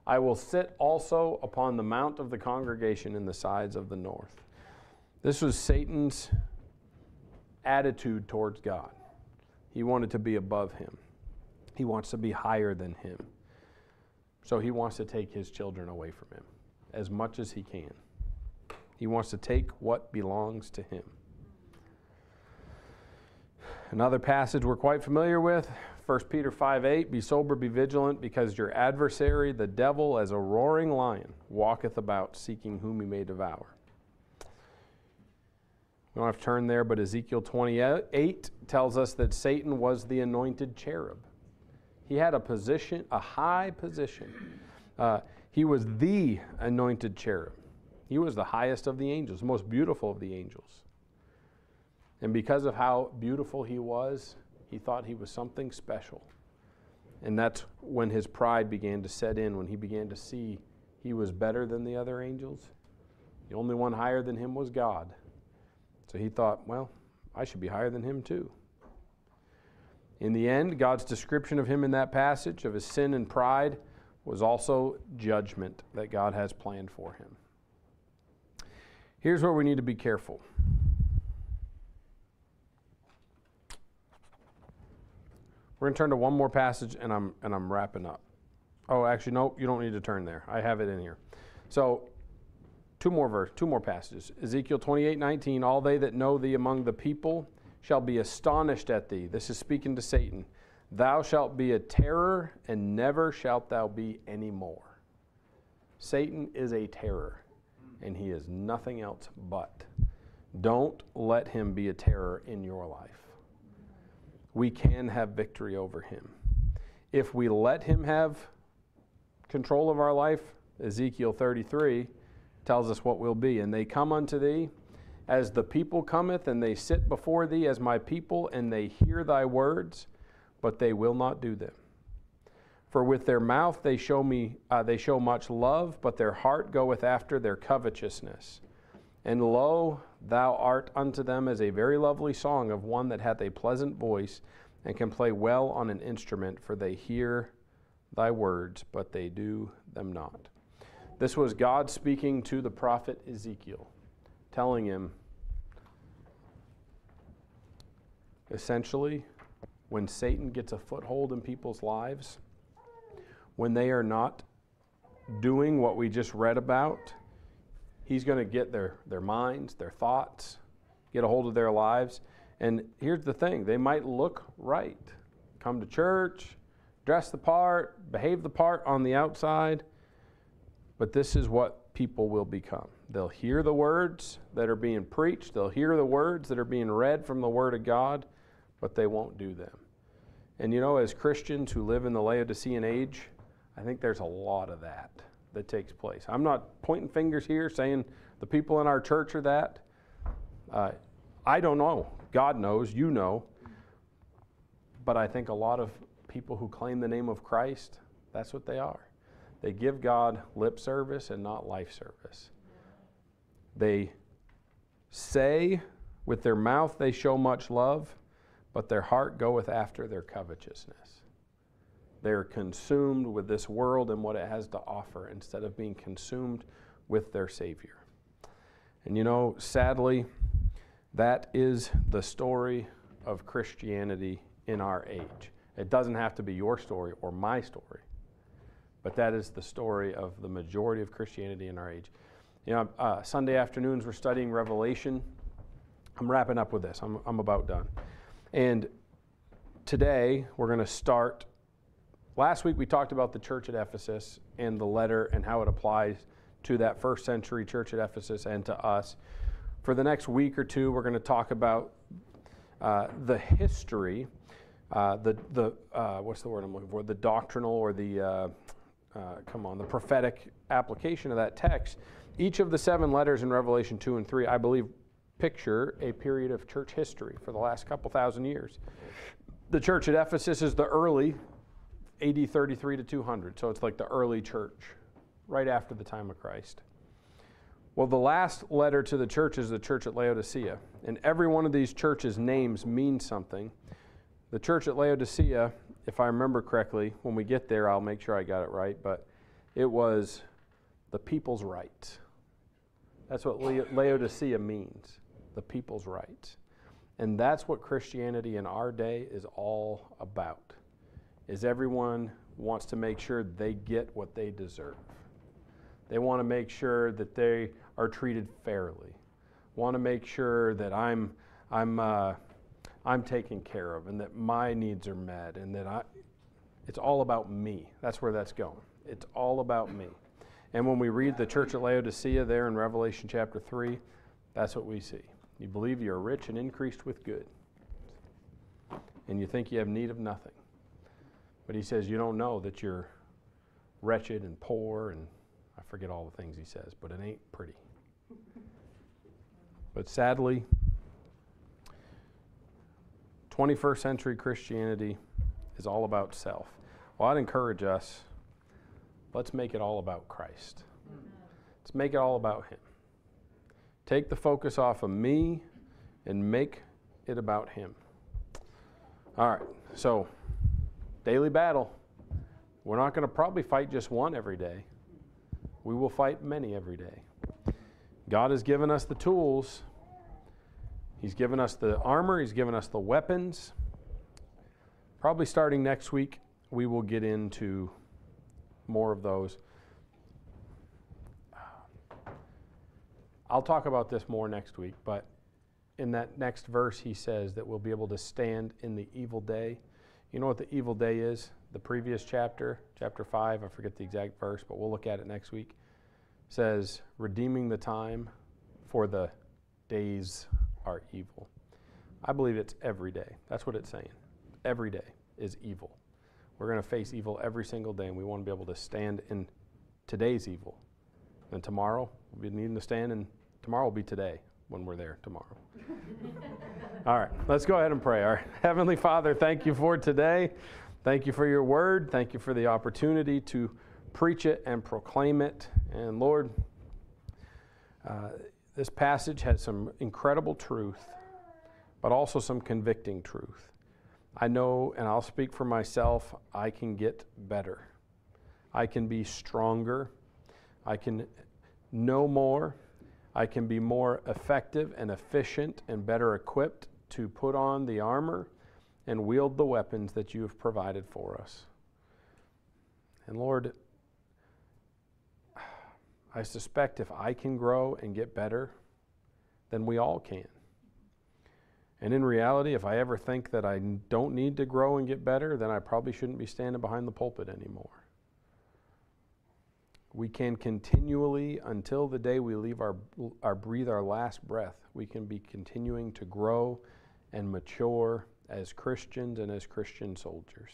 I will sit also upon the mount of the congregation in the sides of the north. This was Satan's attitude towards God. He wanted to be above Him. He wants to be higher than Him. So he wants to take his children away from Him as much as he can. He wants to take what belongs to him. Another passage we're quite familiar with, 1 Peter 5:8, be sober, be vigilant, because your adversary, the devil, as a roaring lion, walketh about, seeking whom he may devour. We don't have to turn there, but Ezekiel 28 tells us that Satan was the anointed cherub. He had a position, a high position. He was the anointed cherub. He was the highest of the angels, the most beautiful of the angels. And because of how beautiful he was, he thought he was something special. And that's when his pride began to set in, when he began to see he was better than the other angels. The only one higher than him was God. So he thought, well, I should be higher than him too. In the end, God's description of him in that passage, of his sin and pride, was also judgment that God has planned for him. Here's where we need to be careful. We're going to turn to one more passage, and I'm wrapping up. Oh, actually, no, you don't need to turn there. I have it in here. So, two more passages. Ezekiel 28:19, all they that know thee among the people shall be astonished at thee. This is speaking to Satan. Thou shalt be a terror, and never shalt thou be any more. Satan is a terror, and he is nothing else but. Don't let him be a terror in your life. We can have victory over him. If we let him have control of our life, Ezekiel 33 tells us what we'll be. And they come unto thee as the people cometh, and they sit before thee as my people, and they hear thy words, but they will not do them. For with their mouth they show much love, but their heart goeth after their covetousness. And lo, thou art unto them as a very lovely song of one that hath a pleasant voice, and can play well on an instrument, for they hear thy words, but they do them not. This was God speaking to the prophet Ezekiel, telling him, essentially, when Satan gets a foothold in people's lives, when they are not doing what we just read about, he's going to get their minds, their thoughts, get a hold of their lives. And here's the thing, they might look right, come to church, dress the part, behave the part on the outside, but this is what people will become. They'll hear the words that are being preached, they'll hear the words that are being read from the Word of God, but they won't do them. And you know, as Christians who live in the Laodicean age, I think there's a lot of that takes place. I'm not pointing fingers here saying the people in our church are that. I don't know. God knows, you know. But I think a lot of people who claim the name of Christ, that's what they are. They give God lip service and not life service. They say with their mouth they show much love, but their heart goeth after their covetousness. They're consumed with this world and what it has to offer instead of being consumed with their Savior. And you know, sadly, that is the story of Christianity in our age. It doesn't have to be your story or my story, but that is the story of the majority of Christianity in our age. You know, Sunday afternoons we're studying Revelation. I'm wrapping up with this. I'm about done. And today we're going to start. Last week we talked about the church at Ephesus and the letter and how it applies to that first century church at Ephesus and to us. For the next week or two, we're going to talk about the history, what's the word I'm looking for? The doctrinal or the prophetic application of that text. Each of the 7 letters in Revelation 2 and 3, I believe, picture a period of church history for the last couple thousand years. The church at Ephesus is the early AD 33 to 200, so it's like the early church, right after the time of Christ. Well, the last letter to the church is the church at Laodicea. And every one of these churches' names means something. The church at Laodicea, if I remember correctly, when we get there, I'll make sure I got it right, but it was the people's rights. That's what Laodicea means, the people's rights. And that's what Christianity in our day is all about, is everyone wants to make sure they get what they deserve. They want to make sure that they are treated fairly. Want to make sure that I'm taken care of, and that my needs are met, and that it's all about me. That's where that's going. It's all about me. And when we read the church at Laodicea there in Revelation chapter 3, that's what we see. You believe you are rich and increased with good, and you think you have need of nothing. But he says you don't know that you're wretched and poor, and I forget all the things he says, but it ain't pretty. But sadly, 21st century Christianity is all about self. Well, I'd encourage us, let's make it all about Christ. Amen. Let's make it all about him. Take the focus off of me and make it about him. All right, so daily battle. We're not going to probably fight just one every day. We will fight many every day. God has given us the tools. He's given us the armor. He's given us the weapons. Probably starting next week, we will get into more of those. I'll talk about this more next week, but in that next verse he says that we'll be able to stand in the evil day. You know what the evil day is? The previous chapter, chapter 5, I forget the exact verse, but we'll look at it next week, says, redeeming the time, for the days are evil. I believe it's every day. That's what it's saying. Every day is evil. We're going to face evil every single day, and we want to be able to stand in today's evil. And tomorrow, we'll be needing to stand, and tomorrow will be today when we're there tomorrow. All right, let's go ahead and pray. All right. Heavenly Father, thank you for today. Thank you for your word. Thank you for the opportunity to preach it and proclaim it. And Lord, this passage has some incredible truth, but also some convicting truth. I know, and I'll speak for myself, I can get better. I can be stronger. I can know more. I can be more effective and efficient and better equipped to put on the armor and wield the weapons that you have provided for us. And Lord, I suspect if I can grow and get better, then we all can. And in reality, if I ever think that I don't need to grow and get better, then I probably shouldn't be standing behind the pulpit anymore. We can continually, until the day we leave breathe our last breath, we can be continuing to grow and mature as Christians and as Christian soldiers.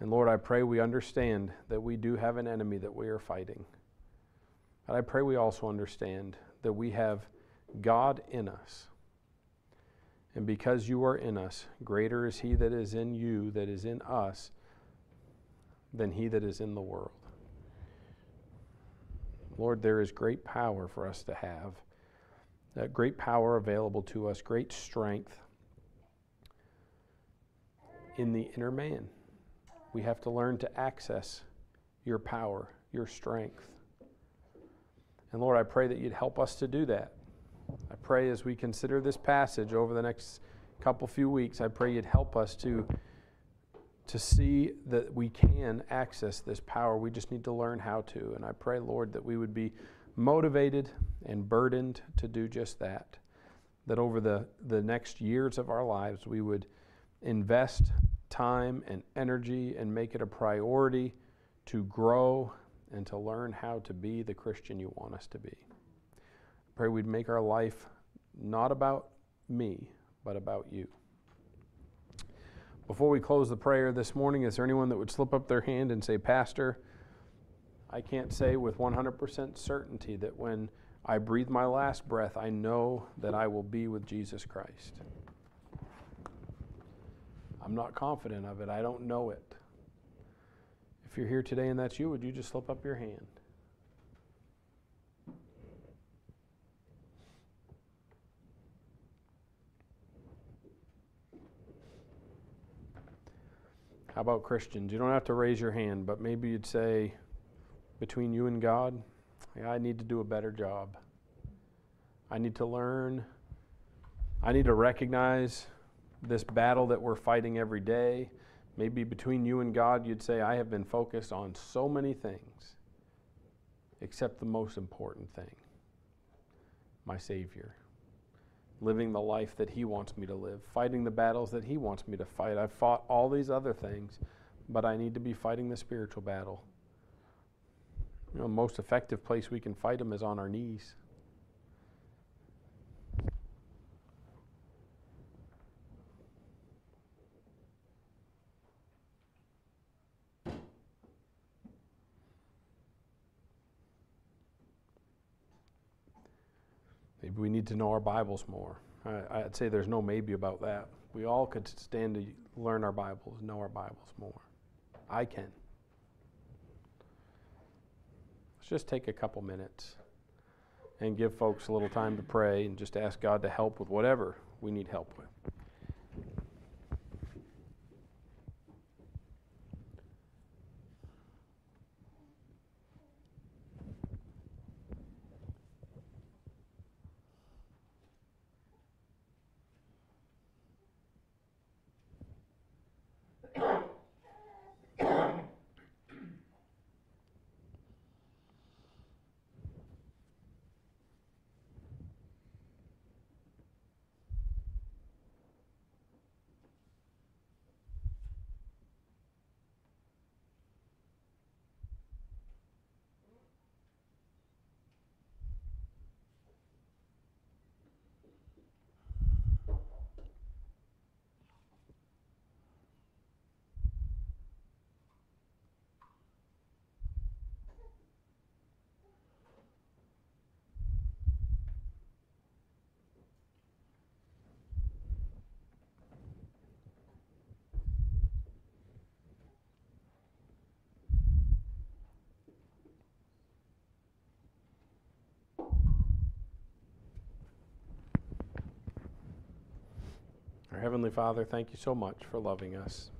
And Lord, I pray we understand that we do have an enemy that we are fighting. But I pray we also understand that we have God in us. And because you are in us, greater is he that is in you, that is in us, than he that is in the world. Lord, there is great power for us to have, that great power available to us, great strength in the inner man. We have to learn to access your power, your strength. And Lord, I pray that you'd help us to do that. I pray as we consider this passage over the next few weeks, I pray you'd help us to see that we can access this power. We just need to learn how to. And I pray, Lord, that we would be motivated and burdened to do just that, that over the next years of our lives, we would invest time and energy and make it a priority to grow and to learn how to be the Christian you want us to be. Pray we'd make our life not about me, but about you. Before we close the prayer this morning, is there anyone that would slip up their hand and say, Pastor, I can't say with 100% certainty that when I breathe my last breath, I know that I will be with Jesus Christ. I'm not confident of it. I don't know it. If you're here today and that's you, would you just slip up your hand? How about Christians? You don't have to raise your hand, but maybe you'd say, between you and God, yeah, I need to do a better job. I need to learn. I need to recognize this battle that we're fighting every day. Maybe between you and God, you'd say, I have been focused on so many things, except the most important thing, my Savior. Living the life that he wants me to live, fighting the battles that he wants me to fight. I've fought all these other things, but I need to be fighting the spiritual battle. You know, the most effective place we can fight them is on our knees. Maybe we need to know our Bibles more. I'd say there's no maybe about that. We all could stand to learn our Bibles, know our Bibles more. I can. Let's just take a couple minutes and give folks a little time to pray and just ask God to help with whatever we need help with. Heavenly Father, thank you so much for loving us.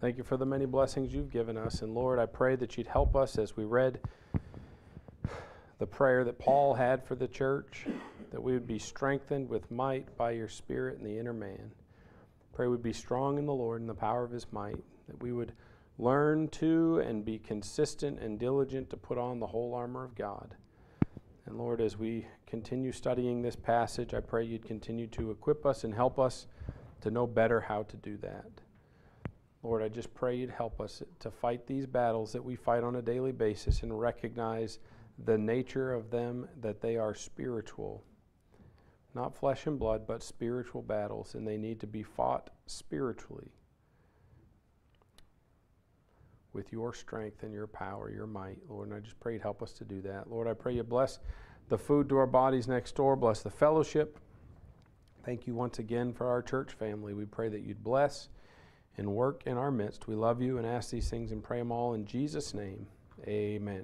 Thank you for the many blessings you've given us. And Lord, I pray that you'd help us as we read the prayer that Paul had for the church, that we would be strengthened with might by your Spirit in the inner man. Pray we'd be strong in the Lord and the power of his might, that we would learn to and be consistent and diligent to put on the whole armor of God. And Lord, as we continue studying this passage, I pray you'd continue to equip us and help us to know better how to do that. Lord, I just pray you'd help us to fight these battles that we fight on a daily basis and recognize the nature of them, that they are spiritual, not flesh and blood, but spiritual battles, and they need to be fought spiritually with your strength and your power, your might, Lord. And I just pray you'd help us to do that. Lord, I pray you bless the food to our bodies next door, bless the fellowship. Thank you once again for our church family. We pray that you'd bless and work in our midst. We love you and ask these things and pray them all in Jesus' name. Amen.